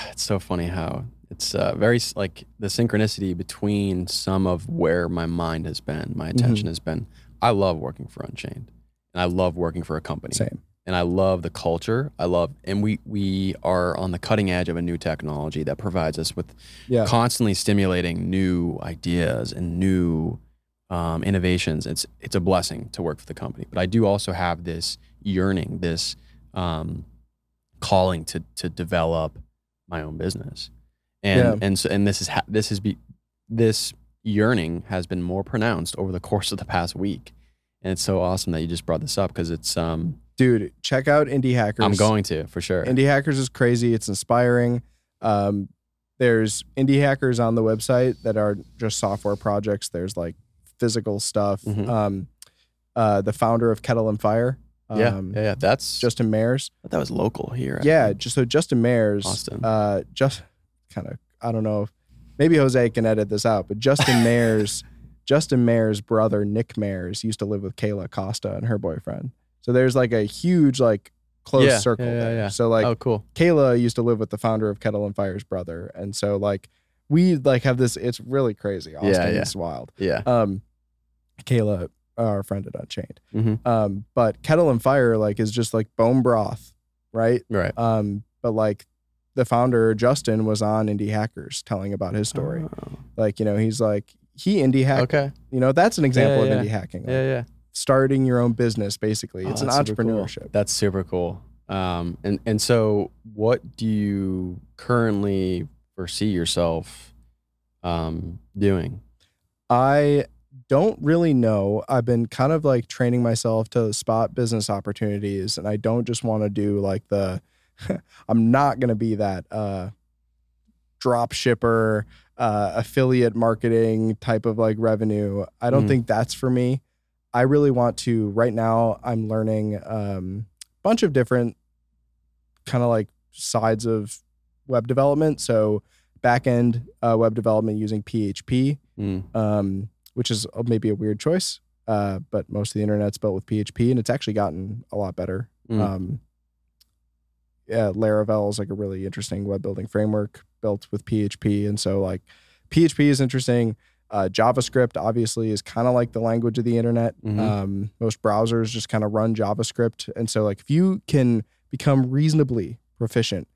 it's so funny how it's uh, very like the synchronicity between some of where my mind has been, my attention mm-hmm. has been. I love working for Unchained, and I love working for a company. Same. And I love the culture. I love, and we we are on the cutting edge of a new technology that provides us with yeah. constantly stimulating new ideas and new um, innovations. It's it's a blessing to work for the company, but I do also have this yearning, this um, calling to to develop my own business. And yeah. and so and this is ha- this is be- this yearning has been more pronounced over the course of the past week, and it's so awesome that you just brought this up, because it's um dude, check out Indie Hackers. I'm going to for sure. Indie Hackers is crazy. It's inspiring. Um, there's Indie Hackers on the website that are just software projects. There's like physical stuff. Mm-hmm. Um, uh, the founder of Kettle and Fire. Yeah, um, yeah, yeah, that's Justin Mayers. I thought that was local here. I yeah, think. just so Justin Mayers. Austin. Uh, just. Kind of, I don't know. Maybe Jose can edit this out, but Justin Mayer's Justin Mayer's brother Nick Mayers used to live with Kayla Costa and her boyfriend. So there's like a huge like close yeah, circle. Yeah, yeah, there. Yeah. So like, oh, cool. Kayla used to live with the founder of Kettle and Fire's brother, and so like we like have this. It's really crazy. Austin, yeah, yeah. It's wild. Yeah. Um, Kayla, our friend at Unchained. Mm-hmm. Um, but Kettle and Fire like is just like bone broth, right? Right. Um, but like. The founder, Justin, was on Indie Hackers telling about his story. Oh. Like, you know, he's like, he indie hacked. Okay. You know, that's an example yeah, yeah, of indie yeah. hacking. Like yeah, yeah. Starting your own business, basically. Oh, it's an entrepreneurship. Cool. That's super cool. Um, and, and so what do you currently foresee yourself um, doing? I don't really know. I've been kind of like training myself to spot business opportunities, and I don't just want to do like the... I'm not going to be that uh, drop shipper, uh, affiliate marketing type of like revenue. I don't mm. think that's for me. I really want to, right now I'm learning um, a bunch of different kind of like sides of web development. So backend uh, web development using P H P, mm. um, which is maybe a weird choice, uh, but most of the internet's built with P H P, and it's actually gotten a lot better. Mm. Um, yeah, Laravel is like a really interesting web building framework built with P H P, and so like P H P is interesting. Uh, JavaScript obviously is kind of like the language of the internet. Mm-hmm. Um, most browsers just kind of run JavaScript, and so like if you can become reasonably proficient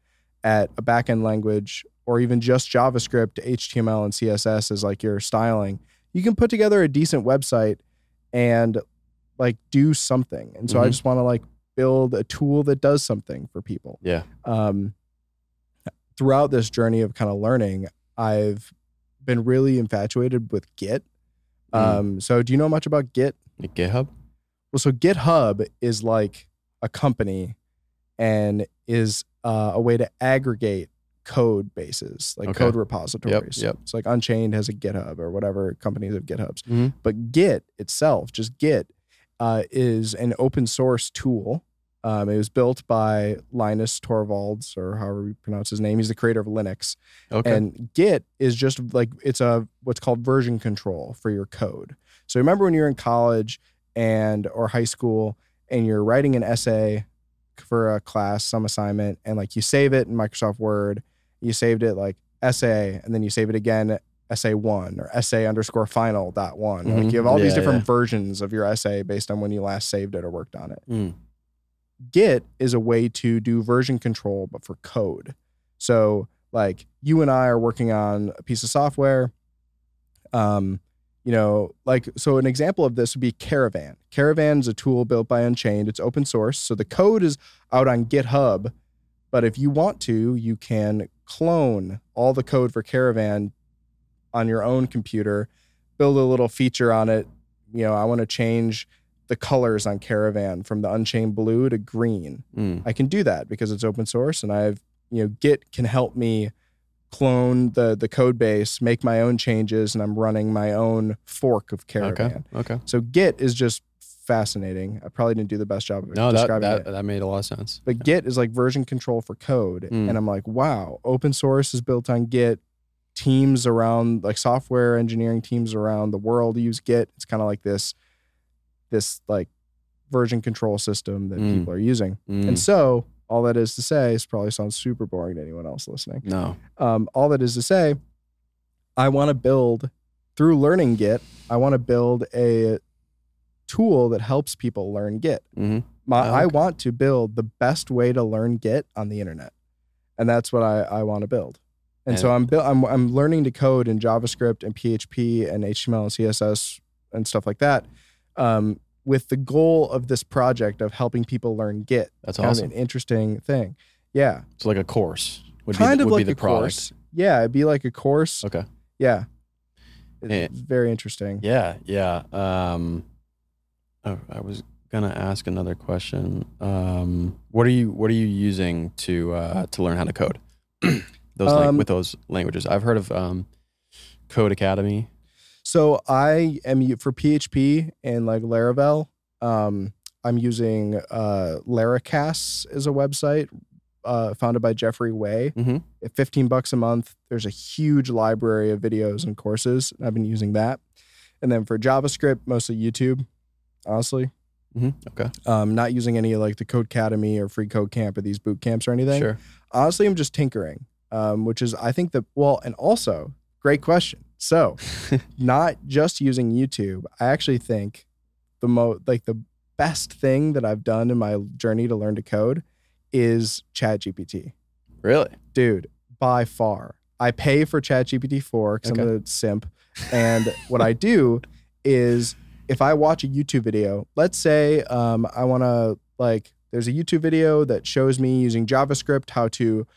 at a backend language, or even just JavaScript, H T M L, and C S S is like your styling, you can put together a decent website and like do something. And so mm-hmm. I just want to like build a tool that does something for people. Yeah. Um, throughout this journey of kind of learning, I've been really infatuated with Git. Um, mm. So do you know much about Git? Like GitHub? Well, so GitHub is like a company and is uh, a way to aggregate code bases, like okay. code repositories. Yep, yep. It's like Unchained has a GitHub or whatever companies have GitHubs. Mm-hmm. But Git itself, just Git, uh, is an open source tool. Um, it was built by Linus Torvalds, or however you pronounce his name. He's the creator of Linux. Okay. And Git is just like, it's a what's called version control for your code. So remember when you're in college and or high school and you're writing an essay for a class, some assignment, and like you save it in Microsoft Word. You saved it like essay, and then you save it again, essay one or essay underscore final dot one. Mm-hmm. Like you have all yeah, these different yeah. versions of your essay based on when you last saved it or worked on it. Mm. Git is a way to do version control, but for code. So like you and I are working on a piece of software. Um, you know, like, so an example of this would be Caravan. Caravan is a tool built by Unchained. It's open source. So the code is out on GitHub, but if you want to, you can clone all the code for Caravan on your own computer, build a little feature on it. You know, I want to change the colors on Caravan from the Unchained blue to green. Mm. I can do that because it's open source, and I've, you know, Git can help me clone the the code base, make my own changes, and I'm running my own fork of Caravan. Okay. Okay. So Git is just fascinating. I probably didn't do the best job of no, describing that, that, it. That made a lot of sense. But yeah. Git is like version control for code. Mm. And I'm like, wow, open source is built on Git. Teams around, like software engineering teams around the world use Git. It's kind of like this, this like version control system that mm. people are using. Mm. And so all that is to say, this probably sounds super boring to anyone else listening. No. Um, all that is to say, I want to build, through learning Git, I want to build a tool that helps people learn Git. Mm-hmm. My, okay. I want to build the best way to learn Git on the internet, and that's what I, I want to build. And, and so I'm, bu- I'm I'm learning to code in JavaScript and P H P and H T M L and C S S and stuff like that, um, with the goal of this project of helping people learn Git. That's kind awesome. Of an interesting thing. Yeah. It's so like a course. Would kind be, of would like be the a product. Course. Yeah, it'd be like a course. Okay. Yeah. It's and, very interesting. Yeah. Yeah. Um. I was gonna ask another question. Um, what are you What are you using to uh, to learn how to code? Those um, lang- with those languages, I've heard of um, Code Academy. So I am for P H P and like Laravel. Um, I'm using uh, Laracas is a website uh, founded by Jeffrey Way. Mm-hmm. At fifteen bucks a month, there's a huge library of videos and courses. I've been using that, and then for JavaScript, mostly YouTube. Honestly, mm-hmm. okay. Um, not using any like the Codecademy or Free Code Camp or these boot camps or anything. Sure. Honestly, I'm just tinkering, um, which is I think the well, and also great question. So, not just using YouTube. I actually think the mo like the best thing that I've done in my journey to learn to code is ChatGPT. Really, dude, by far. I pay for ChatGPT four because okay. I'm a simp, and what I do is, if I watch a YouTube video, let's say um, I want to, like, there's a YouTube video that shows me using JavaScript how to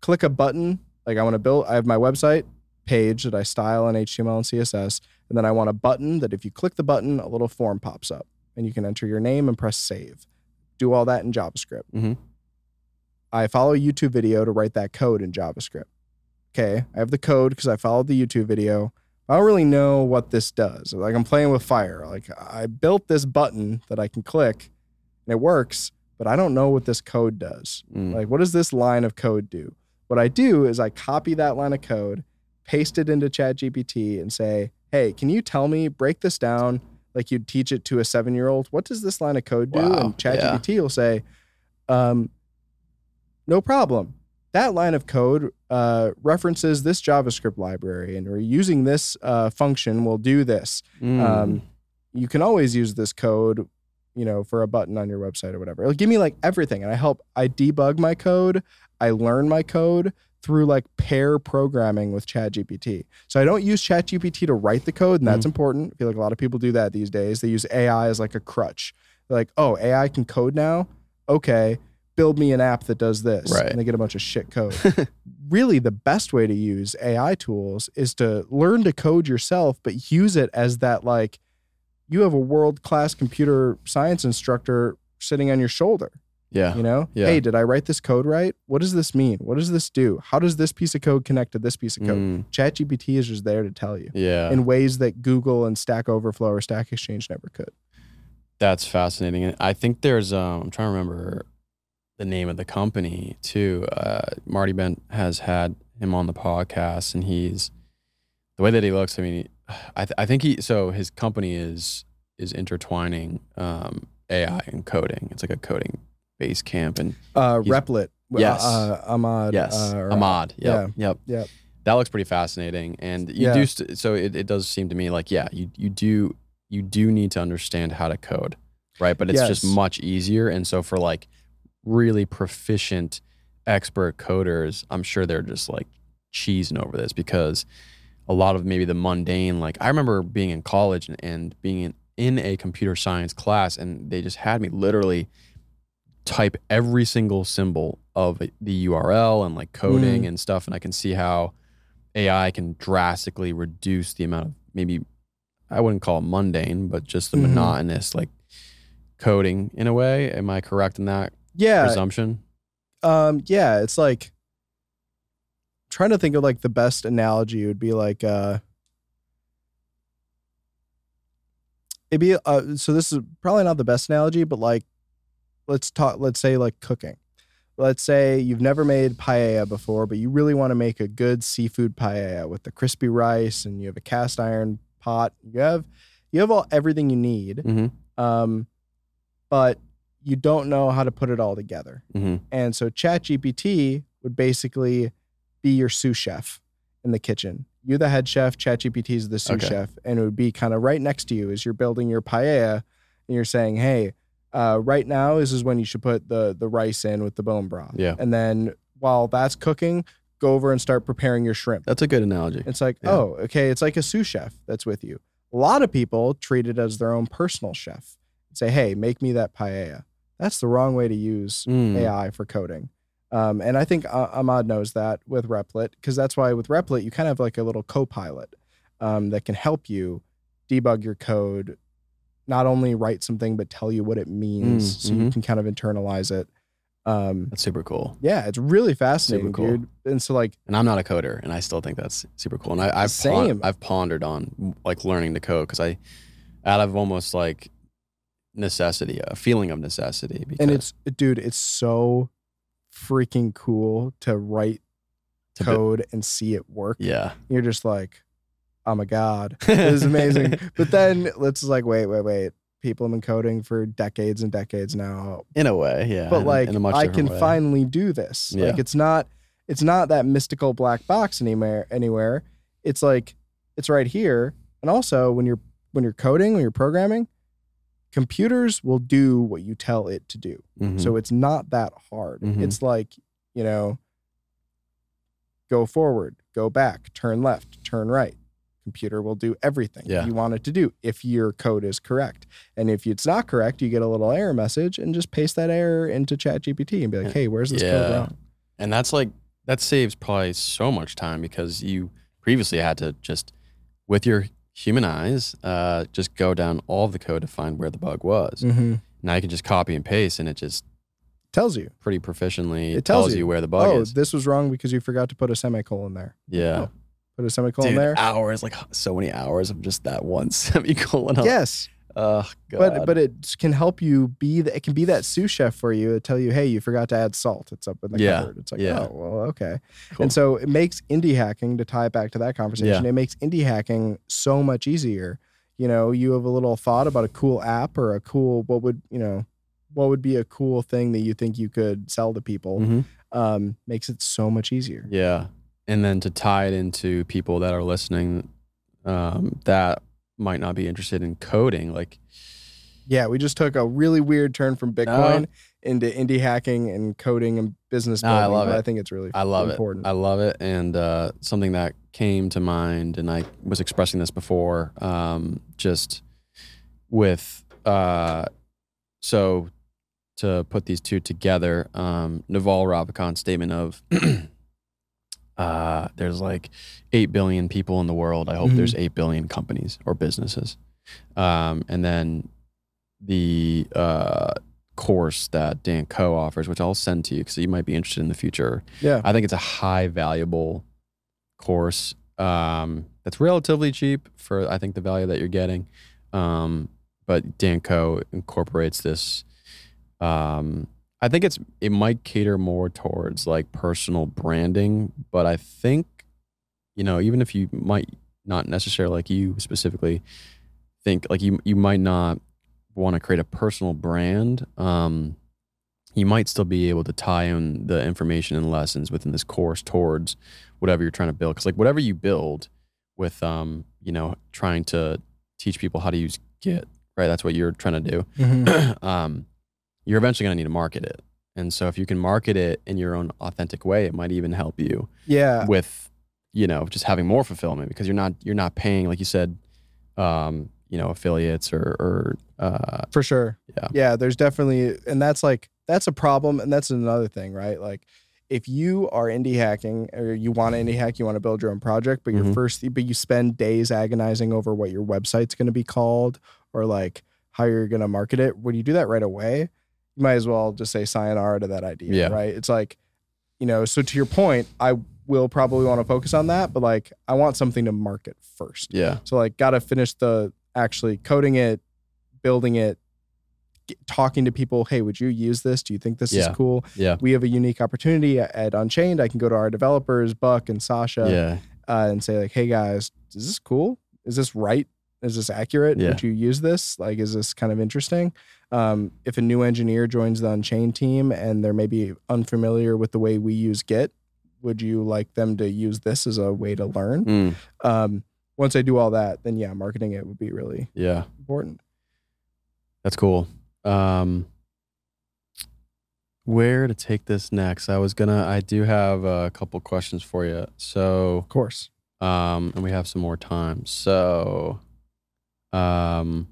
click a button. Like, I want to build, I have my website page that I style in H T M L and C S S, and then I want a button that if you click the button, a little form pops up, and you can enter your name and press save. Do all that in JavaScript. Mm-hmm. I follow a YouTube video to write that code in JavaScript. Okay, I have the code because I followed the YouTube video. I don't really know what this does. Like, I'm playing with fire. Like, I built this button that I can click and it works, but I don't know what this code does. Mm. Like, what does this line of code do? What I do is I copy that line of code, paste it into ChatGPT and say, hey, can you tell me, break this down like you'd teach it to a seven-year-old? What does this line of code do? Wow. And ChatGPT yeah. will say, um, no problem. That line of code uh, references this JavaScript library, and we're using this uh, function will do this. Mm. Um, you can always use this code, you know, for a button on your website or whatever. It'll give me like everything, and I help. I debug my code. I learn my code through like pair programming with ChatGPT. So I don't use ChatGPT to write the code, and that's mm. important. I feel like a lot of people do that these days. They use A I as like a crutch. They're like, oh, A I can code now? Okay, build me an app that does this. Right. And they get a bunch of shit code. Really, the best way to use A I tools is to learn to code yourself, but use it as that like, you have a world-class computer science instructor sitting on your shoulder. Yeah. You know, yeah. hey, did I write this code right? What does this mean? What does this do? How does this piece of code connect to this piece of code? Mm. ChatGPT is just there to tell you yeah. in ways that Google and Stack Overflow or Stack Exchange never could. That's fascinating. And I think there's, um, I'm trying to remember the name of the company too. Uh, Marty Bent has had him on the podcast, and he's, the way that he looks, I mean, I, th- I think he, so his company is, is intertwining um, A I and coding. It's like a coding base camp and uh Replit yes uh, uh, Ahmad yes uh, Ahmad yep, yeah yep yep that looks pretty fascinating. And you yeah. do st- so it, it does seem to me like yeah you you do you do need to understand how to code, right? But it's yes. just much easier. And so for like really proficient expert coders, I'm sure they're just like cheesing over this, because a lot of maybe the mundane, like I remember being in college and, and being in, in a computer science class, and they just had me literally type every single symbol of the U R L and like coding mm. and stuff. And I can see how A I can drastically reduce the amount of, maybe I wouldn't call it mundane, but just the mm-hmm. monotonous like coding in a way. Am I correct in that yeah. presumption? Um, yeah. It's like I'm trying to think of like the best analogy. It would be like, uh, it'd be, uh, so this is probably not the best analogy, but like, Let's talk, let's say like cooking. Let's say you've never made paella before, but you really want to make a good seafood paella with the crispy rice, and you have a cast iron pot. You have, you have all everything you need, mm-hmm. um, but you don't know how to put it all together. Mm-hmm. And so ChatGPT would basically be your sous chef in the kitchen. You're the head chef, ChatGPT is the sous okay. chef, and it would be kind of right next to you as you're building your paella, and you're saying, hey, Uh, right now, this is when you should put the the rice in with the bone broth. Yeah. And then while that's cooking, go over and start preparing your shrimp. That's a good analogy. It's like, yeah. oh, okay, it's like a sous chef that's with you. A lot of people treat it as their own personal chef. Say, hey, make me that paella. That's the wrong way to use mm. A I for coding. Um, and I think uh, Ahmad knows that with Replit, because that's why with Replit, you kind of have like a little co-pilot um, that can help you debug your code, not only write something, but tell you what it means mm, so mm-hmm. you can kind of internalize it. Um, that's super cool. Yeah, it's really fascinating, super cool. dude. And so like... And I'm not a coder, and I still think that's super cool. And I, I've, pon- I've pondered on like learning to code, because I, out of almost like necessity, a feeling of necessity. Because and it's, dude, it's so freaking cool to write to code bit- and see it work. Yeah. You're just like... oh my God, this is amazing. But then let's like, wait, wait, wait. People have been coding for decades and decades now. In a way, yeah. But like, in a much I can way. finally do this. Yeah. Like it's not, it's not that mystical black box anywhere, anywhere. It's like, it's right here. And also when you're, when you're coding, when you're programming, computers will do what you tell it to do. Mm-hmm. So it's not that hard. Mm-hmm. It's like, you know, go forward, go back, turn left, turn right. Computer will do everything yeah. you want it to do if your code is correct. And if it's not correct, you get a little error message and just paste that error into ChatGPT and be like, hey, where's this yeah. code wrong? And that's like, that saves probably so much time, because you previously had to just, with your human eyes, uh, just go down all the code to find where the bug was. Mm-hmm. Now you can just copy and paste, and it just tells you pretty proficiently, it tells, tells you. you where the bug oh, is. Oh, this was wrong because you forgot to put a semicolon there. Yeah. Oh. Put a semicolon Dude, there. Hours, like so many hours of just that one semicolon. Yes. Oh, God. But but it can help you be the, it can be that sous chef for you to tell you, hey, you forgot to add salt. It's up in the yeah. cupboard. It's like, yeah. oh, well, okay. Cool. And so it makes indie hacking, to tie it back to that conversation, yeah. it makes indie hacking so much easier. You know, you have a little thought about a cool app or a cool, what would, you know, what would be a cool thing that you think you could sell to people, mm-hmm. um, makes it so much easier. Yeah. And then to tie it into people that are listening, um, that might not be interested in coding, like yeah we just took a really weird turn from Bitcoin no. into indie hacking and coding and business building. No, I love it. I think it's really I love important. It I love it and uh something that came to mind, and I was expressing this before, um just with uh so to put these two together, um Naval Ravikant's statement of Uh, there's like eight billion people in the world. I hope mm-hmm. there's eight billion companies or businesses. Um, and then the uh, course that Dan Coe offers, which I'll send to you because you might be interested in the future. Yeah. I think it's a high valuable course um, that's relatively cheap for, I think, the value that you're getting. Um, but Dan Coe incorporates this. Um, I think it's it might cater more towards like personal branding, but I think, you know, even if you might not necessarily, like you specifically think, like you you might not want to create a personal brand, um, you might still be able to tie in the information and lessons within this course towards whatever you're trying to build. Because like whatever you build with, um, you know, trying to teach people how to use Git, right? That's what you're trying to do. Mm-hmm. um, you're eventually going to need to market it. And so if you can market it in your own authentic way, it might even help you yeah. with, you know, just having more fulfillment, because you're not, you're not paying, like you said, um, you know, affiliates or, or uh, for sure. Yeah. Yeah. There's definitely, and that's like, that's a problem. And that's another thing, right? Like if you are indie hacking or you want to indie hack, you want to build your own project, but your mm-hmm. first, but you spend days agonizing over what your website's going to be called or like how you're going to market it. When you do that right away, you might as well just say sayonara to that idea, yeah. right? It's like, you know, so to your point, I will probably want to focus on that, but like I want something to market first. Yeah. So like got to finish the actually coding it, building it, get, talking to people. Hey, would you use this? Do you think this yeah. is cool? Yeah. We have a unique opportunity at Unchained. I can go to our developers, Buck and Sasha, yeah. uh, and say like, hey guys, is this cool? Is this right? Is this accurate? Yeah. Would you use this? Like, is this kind of interesting? Um, if a new engineer joins the Unchained team and they're maybe unfamiliar with the way we use Git, would you like them to use this as a way to learn? Mm. Um, once I do all that, then yeah, marketing it would be really yeah. important. That's cool. Um, where to take this next? I was gonna, I do have a couple questions for you. So, of course. Um, and we have some more time. So, um,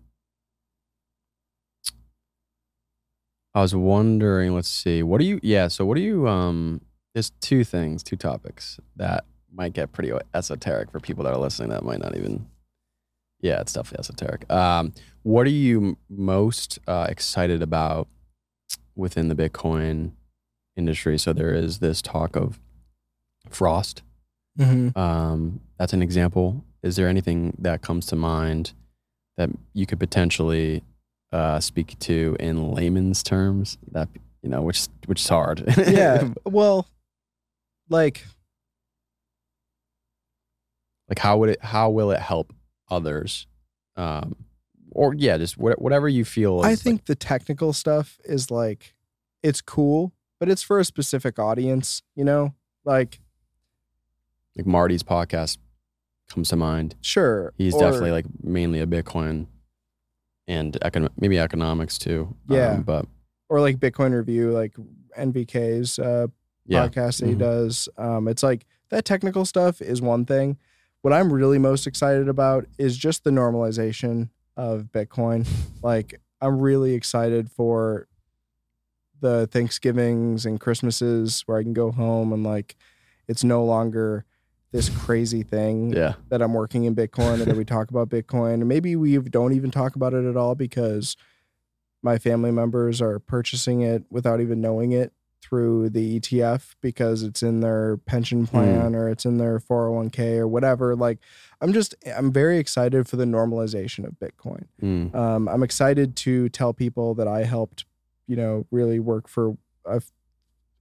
I was wondering, let's see, what do you, yeah, so what do you, um, there's two things, two topics that might get pretty esoteric for people that are listening that might not even, yeah, it's definitely esoteric. Um, what are you most uh, excited about within the Bitcoin industry? So there is this talk of frost. Mm-hmm. Um, that's an example. Is there anything that comes to mind that you could potentially Uh, speak to in layman's terms, that, you know, which which is hard. yeah. Well, like, like how would it? How will it help others? Um, or yeah, just wh- whatever you feel. Is I think like, the technical stuff is like, it's cool, but it's for a specific audience. You know, like, like Marty's podcast comes to mind. Sure, he's or, definitely like mainly a Bitcoin. And econ- maybe economics too. Yeah. Um, but or like Bitcoin Review, like N V K's uh, yeah. podcast that mm-hmm. he does. Um, it's like that technical stuff is one thing. What I'm really most excited about is just the normalization of Bitcoin. Like I'm really excited for the Thanksgivings and Christmases where I can go home and like it's no longer this crazy thing yeah. that I'm working in Bitcoin, or that we talk about Bitcoin, and maybe we don't even talk about it at all because my family members are purchasing it without even knowing it. through the E T F because it's in their pension plan mm. or it's in their four oh one k or whatever. Like, I'm just, I'm very excited for the normalization of Bitcoin. Mm. Um, I'm excited to tell people that I helped, you know, really work for, a,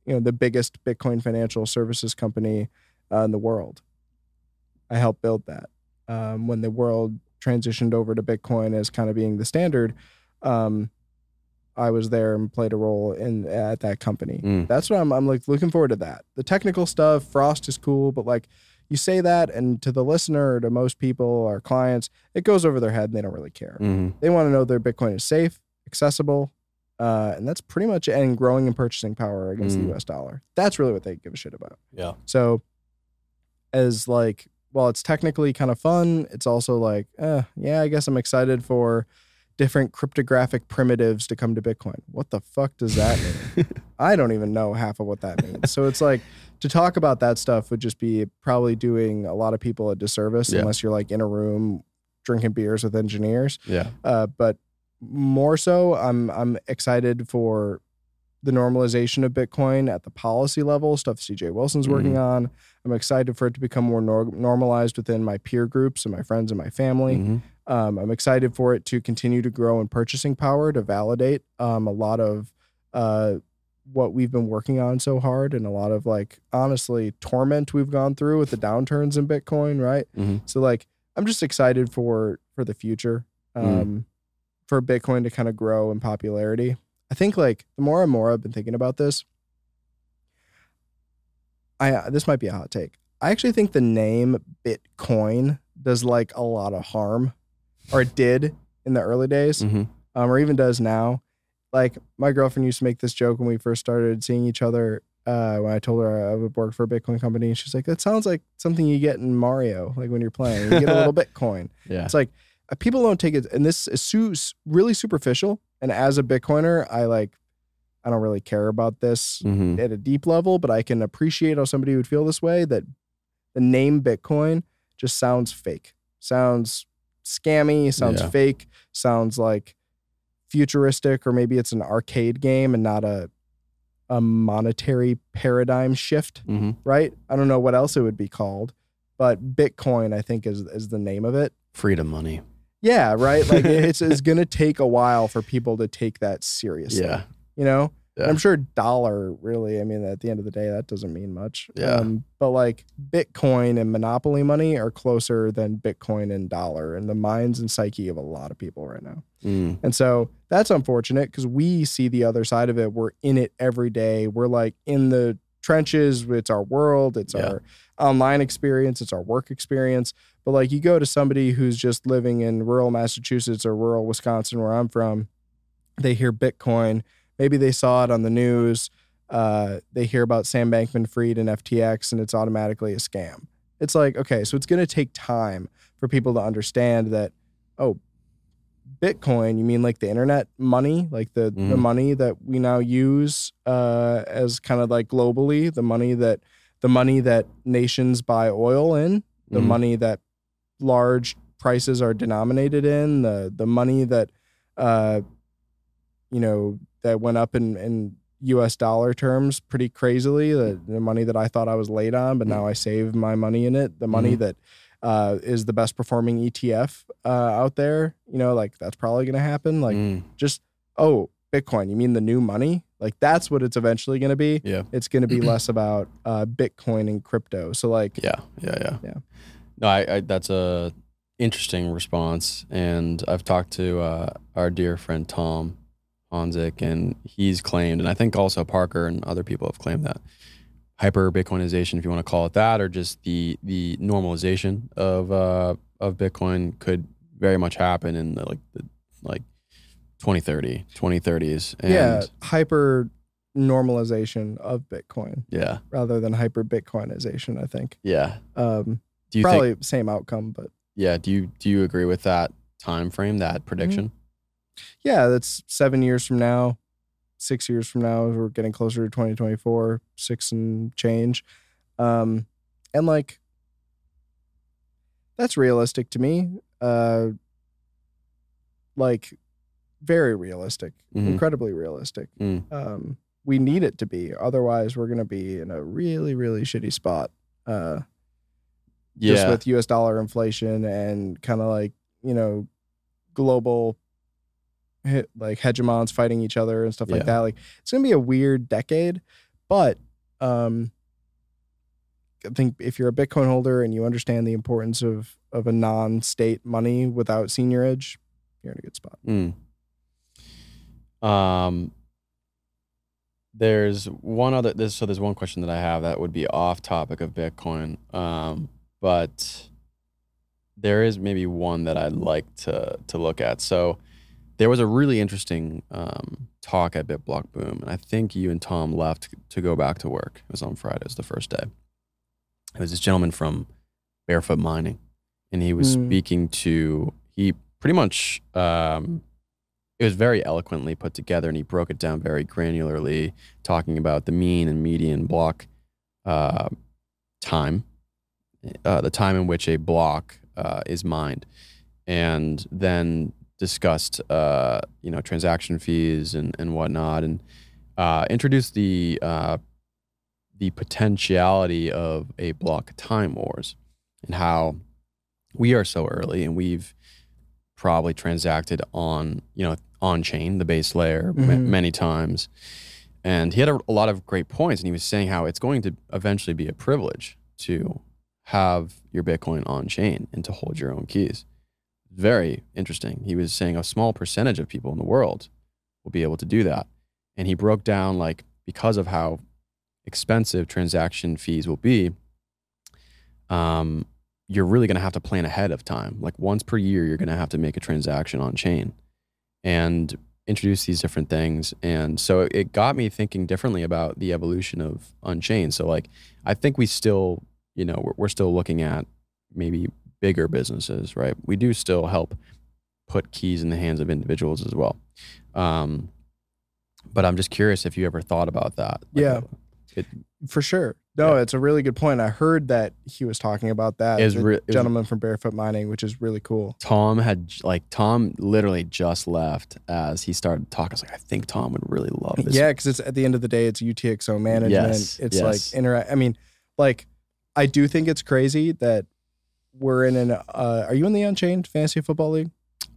you know, the biggest Bitcoin financial services company uh, in the world. I helped build that um, when the world transitioned over to Bitcoin as kind of being the standard. Um, I was there and played a role in at that company. Mm. That's what I'm, I'm like looking forward to that. The technical stuff, Frost is cool, but like you say that and to the listener or to most people, our clients, it goes over their head and they don't really care. Mm. They want to know their Bitcoin is safe, accessible, uh, and that's pretty much and growing in purchasing power against mm. the U S dollar. That's really what they give a shit about. Yeah. So as like, while it's technically kind of fun, it's also like, eh, yeah, I guess I'm excited for different cryptographic primitives to come to Bitcoin. What the fuck does that mean? I don't even know half of what that means. So it's like, to talk about that stuff would just be probably doing a lot of people a disservice, yeah. unless you're like in a room drinking beers with engineers. Yeah. Uh, but more so, I'm I'm excited for the normalization of Bitcoin at the policy level, stuff C J Wilson's working mm-hmm. on. I'm excited for it to become more nor- normalized within my peer groups and my friends and my family. Mm-hmm. Um, I'm excited for it to continue to grow in purchasing power to validate um, a lot of uh, what we've been working on so hard and a lot of, like, honestly, torment we've gone through with the downturns in Bitcoin, right? Mm-hmm. So, like, I'm just excited for for the future, um, mm. for Bitcoin to kind of grow in popularity. I think, like, the more and more I've been thinking about this, I this might be a hot take. I actually think the name Bitcoin does, like, a lot of harm. Or it did in the early days, mm-hmm. um, or even does now. Like, my girlfriend used to make this joke when we first started seeing each other. Uh, when I told her I would work for a Bitcoin company, and she's like, "That sounds like something you get in Mario, like when you're playing, you get a little Bitcoin." Yeah, it's like uh, people don't take it, and this is su- really superficial. And as a Bitcoiner, I like, I don't really care about this mm-hmm. at a deep level, but I can appreciate how somebody would feel this way. That the name Bitcoin just sounds fake, sounds. Scammy, sounds yeah. fake, sounds like futuristic, or maybe it's an arcade game and not a a monetary paradigm shift, mm-hmm. right? I don't know what else it would be called, but Bitcoin, I think, is is the name of it. Freedom money. Yeah, right? Like, it's, it's going to take a while for people to take that seriously. Yeah. You know? Yeah. I'm sure dollar, really, I mean, at the end of the day, that doesn't mean much. Yeah. Um, but like Bitcoin and monopoly money are closer than Bitcoin and dollar in the minds and psyche of a lot of people right now. Mm. And so that's unfortunate because we see the other side of it. We're in it every day. We're like in the trenches. It's our world. It's yeah. our online experience. It's our work experience. But like you go to somebody who's just living in rural Massachusetts or rural Wisconsin, where I'm from, they hear Bitcoin. Maybe they saw it on the news. Uh, they hear about Sam Bankman-Fried and F T X, and it's automatically a scam. It's like, okay, so it's going to take time for people to understand that, oh, Bitcoin, you mean like the internet money, like the, mm. the money that we now use uh, as kind of like globally, the money that the money that nations buy oil in, the mm. money that large prices are denominated in, the the money that, uh, you know, that went up in, in U S dollar terms pretty crazily, the, the money that I thought I was late on, but now I save my money in it, the money mm-hmm. that uh, is the best performing E T F uh, out there, you know, like that's probably going to happen. Like mm. just, oh, Bitcoin, you mean the new money? Like that's what it's eventually going to be. Yeah. It's going to be less about uh, Bitcoin and crypto. So like, yeah, yeah, yeah. yeah. No, I, I that's a interesting response. And I've talked to uh, our dear friend, Tom Hansik, and he's claimed, and I think also Parker and other people have claimed that hyper Bitcoinization, if you want to call it that, or just the the normalization of uh, of Bitcoin could very much happen in the, like the like twenty thirty, twenty thirties. And yeah, hyper normalization of Bitcoin. Yeah, rather than hyper Bitcoinization, I think. Yeah, um, do you probably think, same outcome, but yeah. Do you do you agree with that time frame, that prediction? Mm-hmm. Yeah, that's seven years from now, six years from now. We're getting closer to twenty twenty-four, six and change. Um, and, like, that's realistic to me. Uh, like, very realistic, mm-hmm. incredibly realistic. Mm. Um, we need it to be. Otherwise, we're going to be in a really, really shitty spot. Uh, yeah. Just with U S dollar inflation and kind of like, you know, global like hegemons fighting each other and stuff yeah. like that. Like, it's going to be a weird decade, but um, I think if you're a Bitcoin holder and you understand the importance of, of a non-state money without seniorage, you're in a good spot. Mm. Um, there's one other, this, so there's one question that I have that would be off topic of Bitcoin. Um, but there is maybe one that I'd like to, to look at. So there was a really interesting, um, talk at Bitblock Boom. And I think you and Tom left to go back to work. It was on Friday. It was the first day. It was this gentleman from Barefoot Mining, and he was mm. speaking to, he pretty much, um, it was very eloquently put together, and he broke it down very granularly, talking about the mean and median block uh, time, uh, the time in which a block uh, is mined, and then discussed, uh, you know, transaction fees and, and whatnot, and uh, introduced the uh, the potentiality of a block time wars and how we are so early, and we've probably transacted on, you know, on chain, the base layer, mm-hmm. m- many times. And he had a, a lot of great points, and he was saying how it's going to eventually be a privilege to have your Bitcoin on chain and to hold your own keys. Very interesting. He was saying a small percentage of people in the world will be able to do that. And he broke down, like, because of how expensive transaction fees will be, um, you're really going to have to plan ahead of time. Like, once per year, you're going to have to make a transaction on chain and introduce these different things. And so it got me thinking differently about the evolution of Unchained. So, like, I think we still, you know, we're, we're still looking at maybe bigger businesses, right? We do still help put keys in the hands of individuals as well. Um, but I'm just curious if you ever thought about that. Like, yeah, it, for sure. No, yeah. It's a really good point. I heard that he was talking about that, the re- gentleman was, from Barefoot Mining, which is really cool. Tom had, like, Tom literally just left as he started talking. I was like, I think Tom would really love this. Yeah, because it's at the end of the day, it's U T X O management. Yes, it's yes. like, interact. I mean, like, I do think it's crazy that we're in an, uh, are you in the Unchained Fantasy Football League?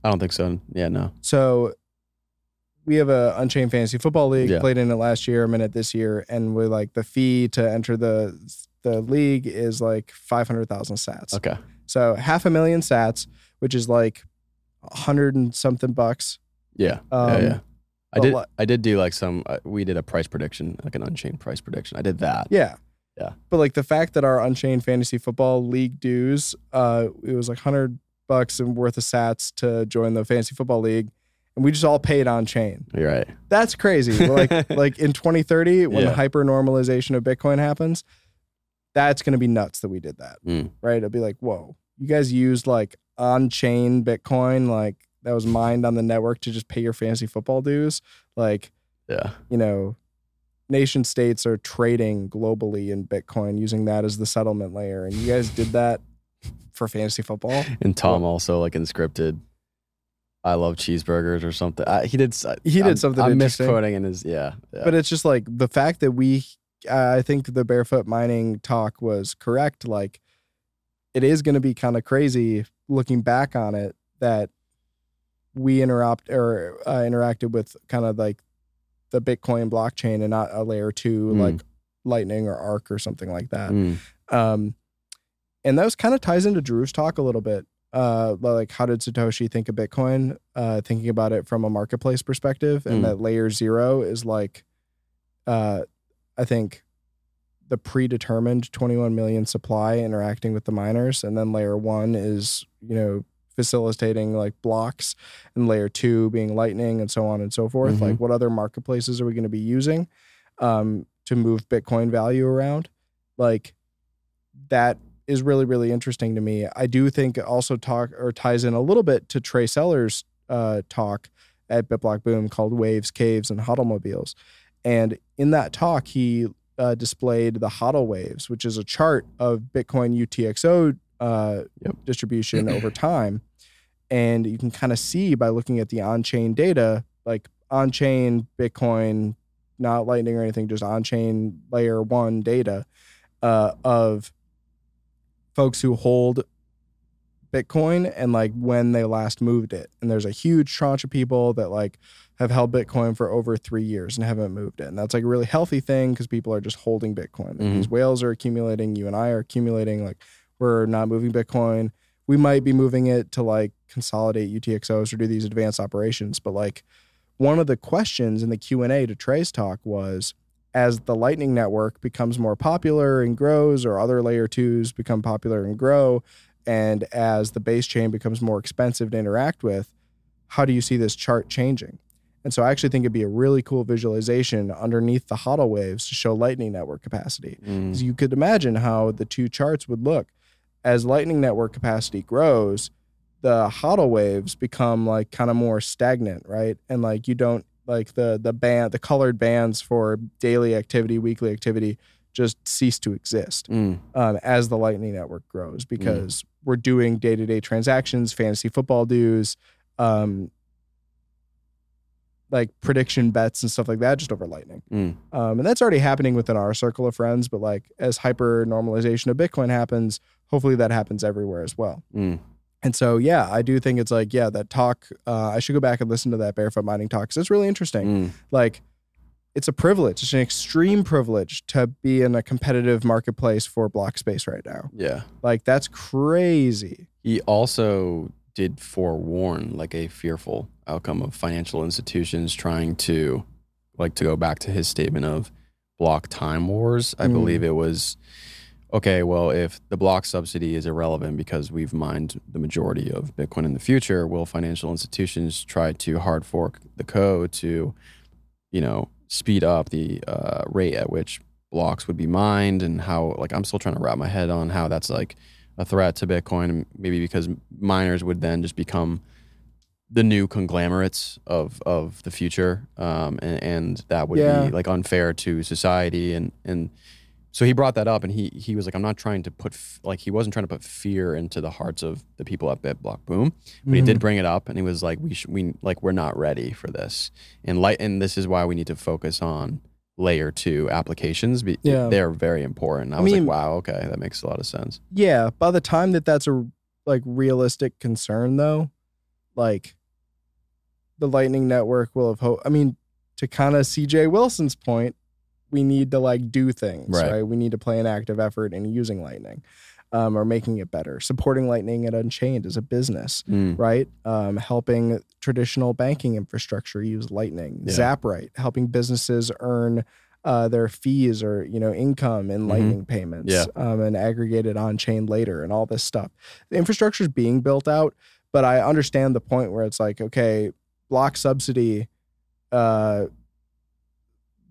I don't think so. Yeah, no. So we have a Unchained Fantasy Football League, yeah. played in it last year, I'm in it this year, and we like the fee to enter the the league is like five hundred thousand sats. Okay. So half a million sats, which is like a hundred and something bucks. Yeah. Um, yeah, yeah. I did li- I did do like some, uh, we did a price prediction, like an Unchained price prediction. I did that. Yeah. Yeah. But like the fact that our Unchained Fantasy Football League dues, uh, it was like a hundred bucks and worth of sats to join the Fantasy Football League. And we just all paid on chain. You're right. That's crazy. Like, like in twenty thirty, when yeah. the hyper normalization of Bitcoin happens, that's going to be nuts that we did that. Mm. Right? It'll be like, whoa, you guys used like on-chain Bitcoin, like that was mined on the network to just pay your fantasy football dues. Like, yeah, you know, nation states are trading globally in Bitcoin using that as the settlement layer. And you guys did that for fantasy football. And Tom also like inscripted, I love cheeseburgers or something. I, he did. I, he did I'm, something. I'm misquoting in his. Yeah, yeah. But it's just like the fact that we. Uh, I think the Barefoot Mining talk was correct. Like, it is going to be kind of crazy looking back on it that we interrupt or uh, interacted with kind of like the Bitcoin blockchain and not a layer two mm. like Lightning or Arc or something like that. Mm. Um, and that was kind of ties into Drew's talk a little bit. Uh, like how did Satoshi think of Bitcoin? Uh, thinking about it from a marketplace perspective, and mm. that layer zero is like, uh, I think, the predetermined twenty-one million supply interacting with the miners, and then layer one is, you know, facilitating like blocks, and layer two being Lightning and so on and so forth. Mm-hmm. Like, what other marketplaces are we going to be using, um, to move Bitcoin value around? Like, that is really, really interesting to me. I do think it also talk or ties in a little bit to Trey Sellers' uh, talk at Bitblock Boom called Waves, Caves, and H O D L Mobiles. And in that talk, he uh, displayed the H O D L waves, which is a chart of Bitcoin U T X O uh, yep. distribution over time. And you can kind of see by looking at the on-chain data, like on-chain Bitcoin not Lightning or anything, just on-chain layer one data uh, of folks who hold Bitcoin and like when they last moved it. And there's a huge tranche of people that like have held Bitcoin for over three years and haven't moved it. And that's like a really healthy thing because people are just holding Bitcoin. Mm-hmm. These whales are accumulating. You and I are accumulating. Like we're not moving Bitcoin. We might be moving it to like consolidate U T X Os or do these advanced operations. But like one of the questions in the Q and A to Trey's talk was, as the Lightning Network becomes more popular and grows, or other layer twos become popular and grow, and as the base chain becomes more expensive to interact with, how do you see this chart changing? And so I actually think it'd be a really cool visualization underneath the HODL waves to show Lightning Network capacity. Mm. So you could imagine how the two charts would look. As Lightning Network capacity grows, the HODL waves become like kind of more stagnant, right? And like you don't, like the the band, the colored bands for daily activity, weekly activity just cease to exist mm. um, as the Lightning Network grows, because mm. we're doing day-to-day transactions, fantasy football dues, um, like prediction bets and stuff like that just over Lightning. Mm. Um, and that's already happening within our circle of friends, but like as hyper normalization of Bitcoin happens, hopefully that happens everywhere as well. Mm. And so, yeah, I do think it's like, yeah, that talk, uh, I should go back and listen to that Barefoot Mining talk because it's really interesting. Mm. Like, it's a privilege. It's an extreme privilege to be in a competitive marketplace for block space right now. Yeah. Like, that's crazy. He also did forewarn, like, a fearful outcome of financial institutions trying to, like, to go back to his statement of block time wars. I mm. believe it was... okay, well, if the block subsidy is irrelevant because we've mined the majority of Bitcoin in the future, will financial institutions try to hard fork the code to, you know, speed up the uh, rate at which blocks would be mined? And how, like, I'm still trying to wrap my head on how that's like a threat to Bitcoin, maybe because miners would then just become the new conglomerates of, of the future. Um, and, and that would yeah. be like unfair to society and, and, so he brought that up, and he he was like, I'm not trying to put, f-, like, he wasn't trying to put fear into the hearts of the people at Bitblock Boom, but mm-hmm. he did bring it up, and he was like, we sh- we like we're not ready for this, and light, and this is why we need to focus on layer two applications. Be- yeah. They're very important. I, I was mean, like, wow, okay, that makes a lot of sense. Yeah, by the time that that's a like realistic concern, though, like the Lightning Network will have hope. I mean, to kind of C J Wilson's point, we need to like do things, right. right? We need to play an active effort in using Lightning um, or making it better. Supporting Lightning at Unchained as a business, mm. right? Um, helping traditional banking infrastructure use Lightning. Yeah. Zaprite, helping businesses earn uh, their fees or, you know, income in mm-hmm. Lightning payments yeah. um, and aggregated on-chain later and all this stuff. The infrastructure is being built out, but I understand the point where it's like, okay, block subsidy, uh,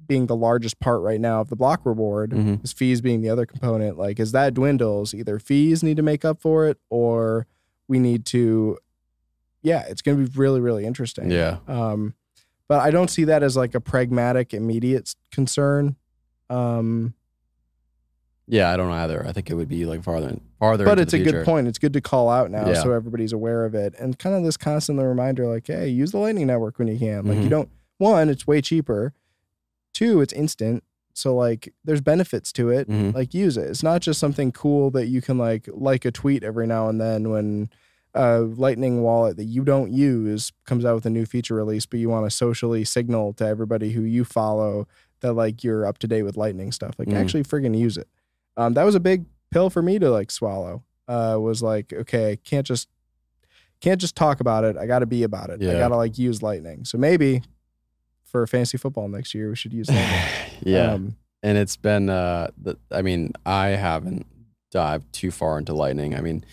being the largest part right now of the block reward, mm-hmm. is fees being the other component. Like, as that dwindles, either fees need to make up for it, or we need to, yeah, it's going to be really, really interesting. Yeah. Um, but I don't see that as like a pragmatic, immediate concern. Um, yeah, I don't either. I think it would be like farther, farther. But it's a good point. It's good to call out now, yeah. so everybody's aware of it, and kind of this constant reminder, like, hey, use the Lightning Network when you can. Like, mm-hmm. you don't. One, it's way cheaper. Two, it's instant. So, like, there's benefits to it. Mm-hmm. Like, use it. It's not just something cool that you can, like, like a tweet every now and then when a Lightning wallet that you don't use comes out with a new feature release, but you want to socially signal to everybody who you follow that, like, you're up to date with Lightning stuff. Like, mm-hmm. actually friggin' use it. Um, that was a big pill for me to, like, swallow. Uh, was like, okay, can't just, can't just talk about it. I got to be about it. Yeah. I got to, like, use Lightning. So maybe... for fantasy football next year, we should use that. yeah, um, and it's been. Uh, the, I mean, I haven't dived too far into Lightning. I mean,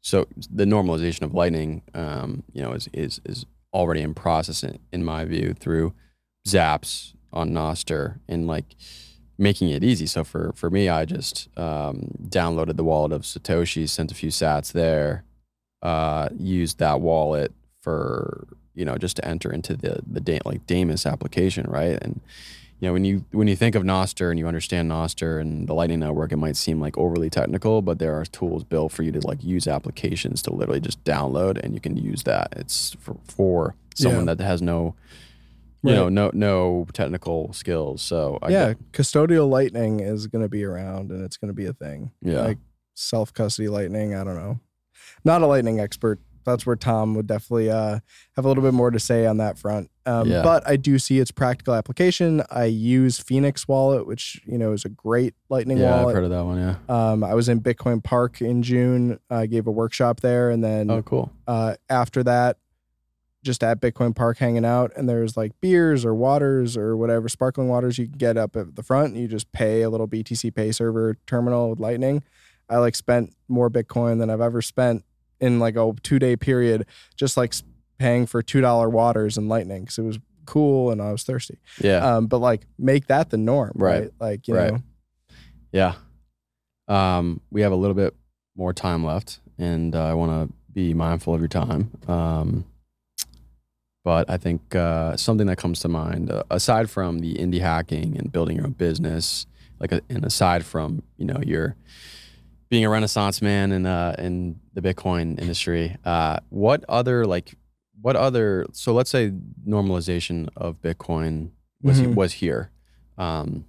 so the normalization of Lightning, um, you know, is is is already in process in, in my view through Zaps on Nostr and like making it easy. So for for me, I just um, downloaded the wallet of Satoshi, sent a few sats there, uh, used that wallet for. You know, just to enter into the the da- like Damus application, right? And you know, when you when you think of Nostr and you understand Nostr and the Lightning Network, it might seem like overly technical, but there are tools built for you to like use applications to literally just download, and you can use that. It's for, for someone yeah. that has no Right. You know, no no technical skills. So I yeah, get, custodial lightning is going to be around, and it's going to be a thing. Yeah, like self custody lightning. I don't know. Not a lightning expert. That's where Tom would definitely uh, have a little bit more to say on that front. Um, yeah. But I do see its practical application. I use Phoenix Wallet, which, you know, is a great lightning yeah, wallet. Yeah, I've heard of that one, yeah. Um, I was in Bitcoin Park in June. I gave a workshop there. And then oh, cool. uh, after that, just at Bitcoin Park hanging out. And there's like beers or waters or whatever, sparkling waters you can get up at the front. And you just pay a little B T C Pay Server terminal with lightning. I like spent more Bitcoin than I've ever spent in like a two day period, just like paying for two dollar waters and lightning. Cause it was cool. And I was thirsty. Yeah. Um, but like make that the norm, right? right? Like, you right. know, yeah. Um, we have a little bit more time left, and uh, I want to be mindful of your time. Um, but I think, uh, something that comes to mind, uh, aside from the indie hacking and building your own business, like, a, and aside from, you know, your, being a Renaissance man in uh, in the Bitcoin industry, uh, what other like, what other? So let's say normalization of Bitcoin was mm-hmm. was here, um,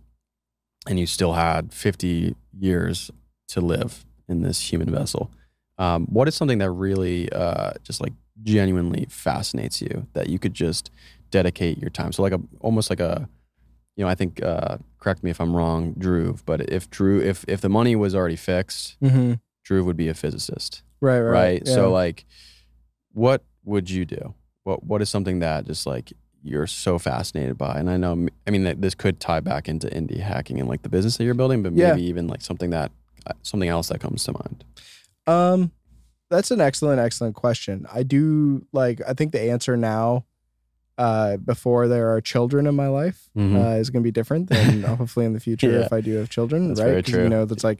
and you still had fifty years to live in this human vessel. Um, what is something that really uh, just like genuinely fascinates you that you could just dedicate your time? So like a almost like a, you know, I think, uh, correct me if I'm wrong, Dhruv, but if Dhruv, if, if the money was already fixed, mm-hmm. Dhruv would be a physicist. Right, right. Right. Yeah. So like, what would you do? What, what is something that just like, you're so fascinated by? And I know, I mean, this could tie back into indie hacking and like the business that you're building, but maybe yeah. even like something that, something else that comes to mind. Um, that's an excellent, excellent question. I do like, I think the answer now, Uh, before there are children in my life mm-hmm. uh, is going to be different than hopefully in the future yeah. if I do have children, that's right? Because, you know, that's like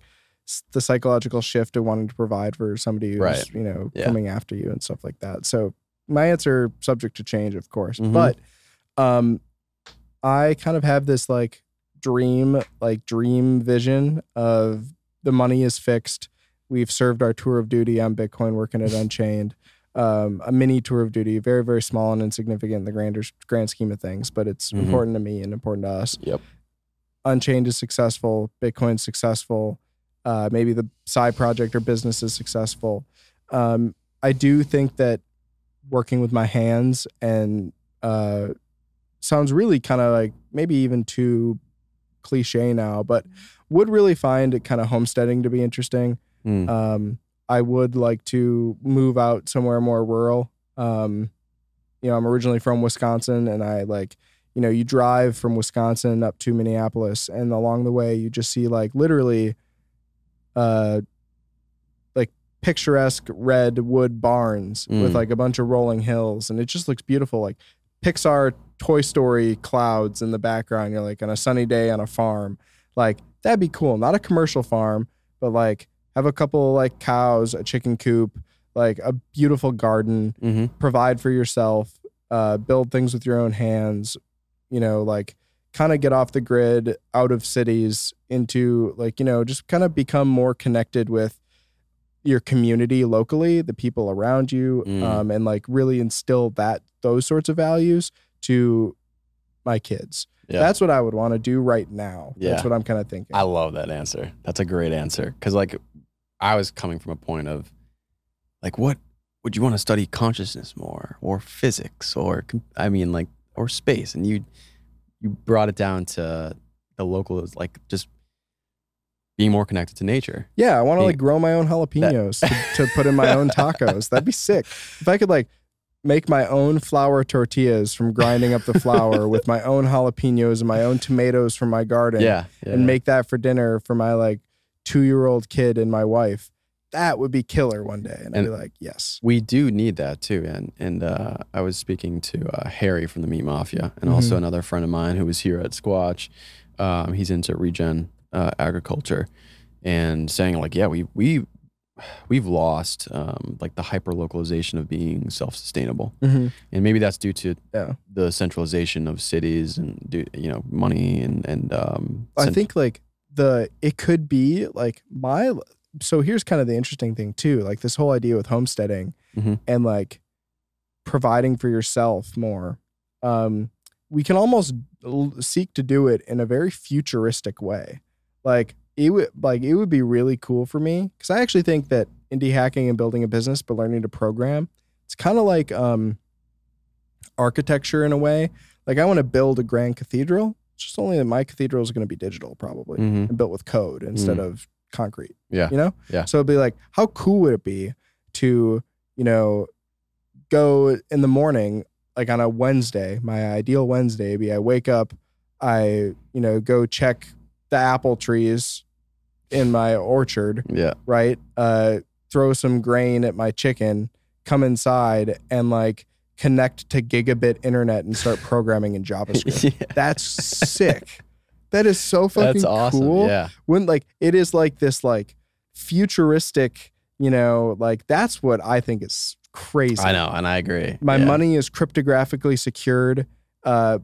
the psychological shift of wanting to provide for somebody who's, right. you know, yeah. coming after you and stuff like that. So my answer, subject to change, of course. Mm-hmm. But um, I kind of have this like dream, like dream vision of the money is fixed. We've served our tour of duty on Bitcoin working at Unchained. Um, a mini tour of duty, very, very small and insignificant in the grander, grand scheme of things, but it's mm-hmm. important to me and important to us. Yep. Unchained is successful. Bitcoin's successful. Uh, maybe the side project or business is successful. Um, I do think that working with my hands and uh, sounds really kind of like maybe even too cliche now, but would really find it kind of homesteading to be interesting. Mm. Um, I would like to move out somewhere more rural. Um, you know, I'm originally from Wisconsin, and I like, you know, you drive from Wisconsin up to Minneapolis, and along the way you just see like literally uh, like picturesque red wood barns mm. with like a bunch of rolling hills. And it just looks beautiful. Like Pixar Toy Story clouds in the background. You're like on a sunny day on a farm. Like that'd be cool. Not a commercial farm, but like, have a couple of like cows, a chicken coop, like a beautiful garden, mm-hmm. provide for yourself, uh, build things with your own hands, you know, like kind of get off the grid, out of cities, into like, you know, just kind of become more connected with your community locally, the people around you, mm. um, and like really instill that, those sorts of values to my kids. Yeah. That's what I would want to do right now. Yeah. That's what I'm kind of thinking. I love that answer. That's a great answer. Cause like, I was coming from a point of like, what would you want to study consciousness more, or physics, or I mean like, or space. And you, you brought it down to the local, like just being more connected to nature. Yeah. I want to like grow my own jalapenos to, to put in my own tacos. That'd be sick. If I could like make my own flour tortillas from grinding up the flour with my own jalapenos and my own tomatoes from my garden yeah, yeah, and yeah. make that for dinner for my like, two-year-old kid and my wife, that would be killer one day. And, and I'd be like, yes. We do need that too. And and uh, I was speaking to uh, Harry from the Meat Mafia and mm-hmm. also another friend of mine who was here at Squatch. Um, he's into regen uh, agriculture and saying like, yeah, we, we, we've lost um, like the hyper-localization of being self-sustainable. Mm-hmm. And maybe that's due to yeah. the centralization of cities and, do, you know, money and... and um, I cent- think like The it could be like my so here's kind of the interesting thing too, like this whole idea with homesteading mm-hmm. and like providing for yourself more. Um, we can almost seek to do it in a very futuristic way. Like it would, like it would be really cool for me, because I actually think that indie hacking and building a business but learning to program, it's kind of like um, architecture in a way. Like I want to build a grand cathedral. It's just only that my cathedral is going to be digital probably, mm-hmm. and built with code instead mm-hmm. of concrete. Yeah, you know. Yeah. So it'd be like, how cool would it be to, you know, go in the morning, like on a Wednesday, my ideal Wednesday would be I wake up, I, you know, go check the apple trees in my orchard. Yeah. Right. Uh, throw some grain at my chicken, come inside and like connect to gigabit internet and start programming in JavaScript. Yeah. That's sick. That is so fucking That's awesome. Cool. Yeah. When like, it is like this like futuristic, you know, like that's what I think is crazy. I know, and I agree. My yeah. money is cryptographically secured uh,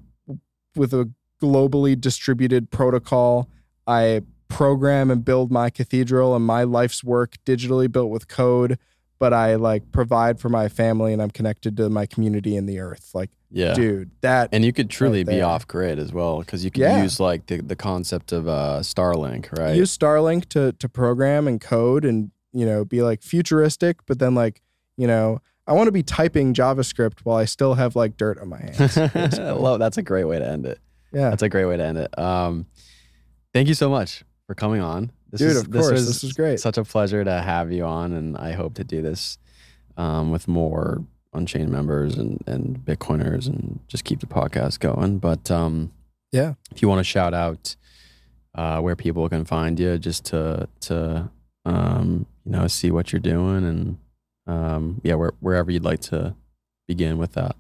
with a globally distributed protocol. I program and build my cathedral and my life's work digitally built with code, but I like provide for my family and I'm connected to my community and the earth. Like, yeah. dude, that... And you could truly right be off-grid as well, because you could yeah. use like the, the concept of uh, Starlink, right? Use Starlink to to program and code and, you know, be like futuristic, but then like, you know, I want to be typing JavaScript while I still have like dirt on my hands. Well, that's a great way to end it. Yeah. That's a great way to end it. Um, thank you so much for coming on. This Dude, is, of course. This, this is great. Such a pleasure to have you on. And I hope to do this um, with more Unchained members and, and Bitcoiners and just keep the podcast going. But um, yeah, if you want to shout out uh, where people can find you just to, to um, you know, see what you're doing and Um, yeah, where, wherever you'd like to begin with that.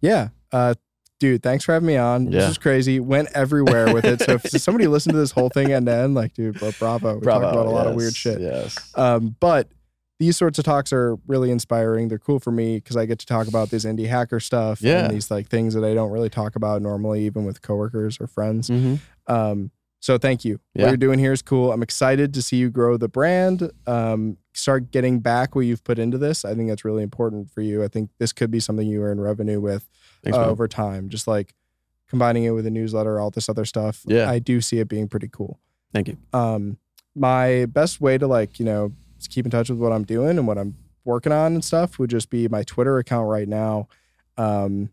Yeah. Uh, dude, thanks for having me on. Yeah. This is crazy. Went everywhere with it. So if somebody listened to this whole thing end to end, like, dude, bro, bravo. We bravo, talked about a yes, lot of weird shit. Yes. Um, but these sorts of talks are really inspiring. They're cool for me because I get to talk about this indie hacker stuff yeah. and these like things that I don't really talk about normally, even with coworkers or friends. Mm-hmm. Um, so thank you. Yeah. What you're doing here is cool. I'm excited to see you grow the brand. Um, start getting back what you've put into this. I think that's really important for you. I think this could be something you earn revenue with Thanks, uh, over time, just like combining it with a newsletter, all this other stuff. Yeah. I do see it being pretty cool. Thank you. Um, my best way to like, you know, keep in touch with what I'm doing and what I'm working on and stuff would just be my Twitter account right now, um,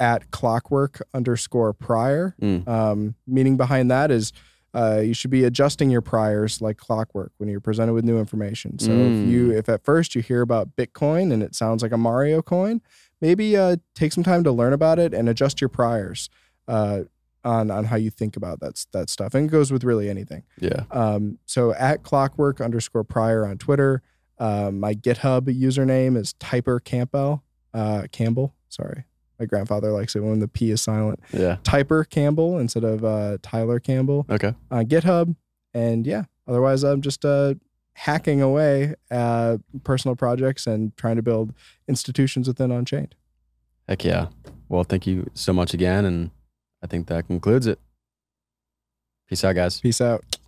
at clockwork underscore prior. Mm. Um, meaning behind that is, Uh, you should be adjusting your priors like clockwork when you're presented with new information. So mm. if you, if at first you hear about Bitcoin and it sounds like a Mario coin, maybe uh, take some time to learn about it and adjust your priors uh, on on how you think about that that stuff. And it goes with really anything. Yeah. Um. So at clockwork underscore prior on Twitter. Uh, my GitHub username is Typer Campbell. Uh, Campbell. Sorry. My grandfather likes it when the P is silent. Yeah. Typer Campbell instead of uh, Tyler Campbell. Okay. On GitHub. And yeah, otherwise I'm just uh, hacking away uh, personal projects and trying to build institutions within Unchained. Heck yeah. Well, thank you so much again. And I think that concludes it. Peace out, guys. Peace out.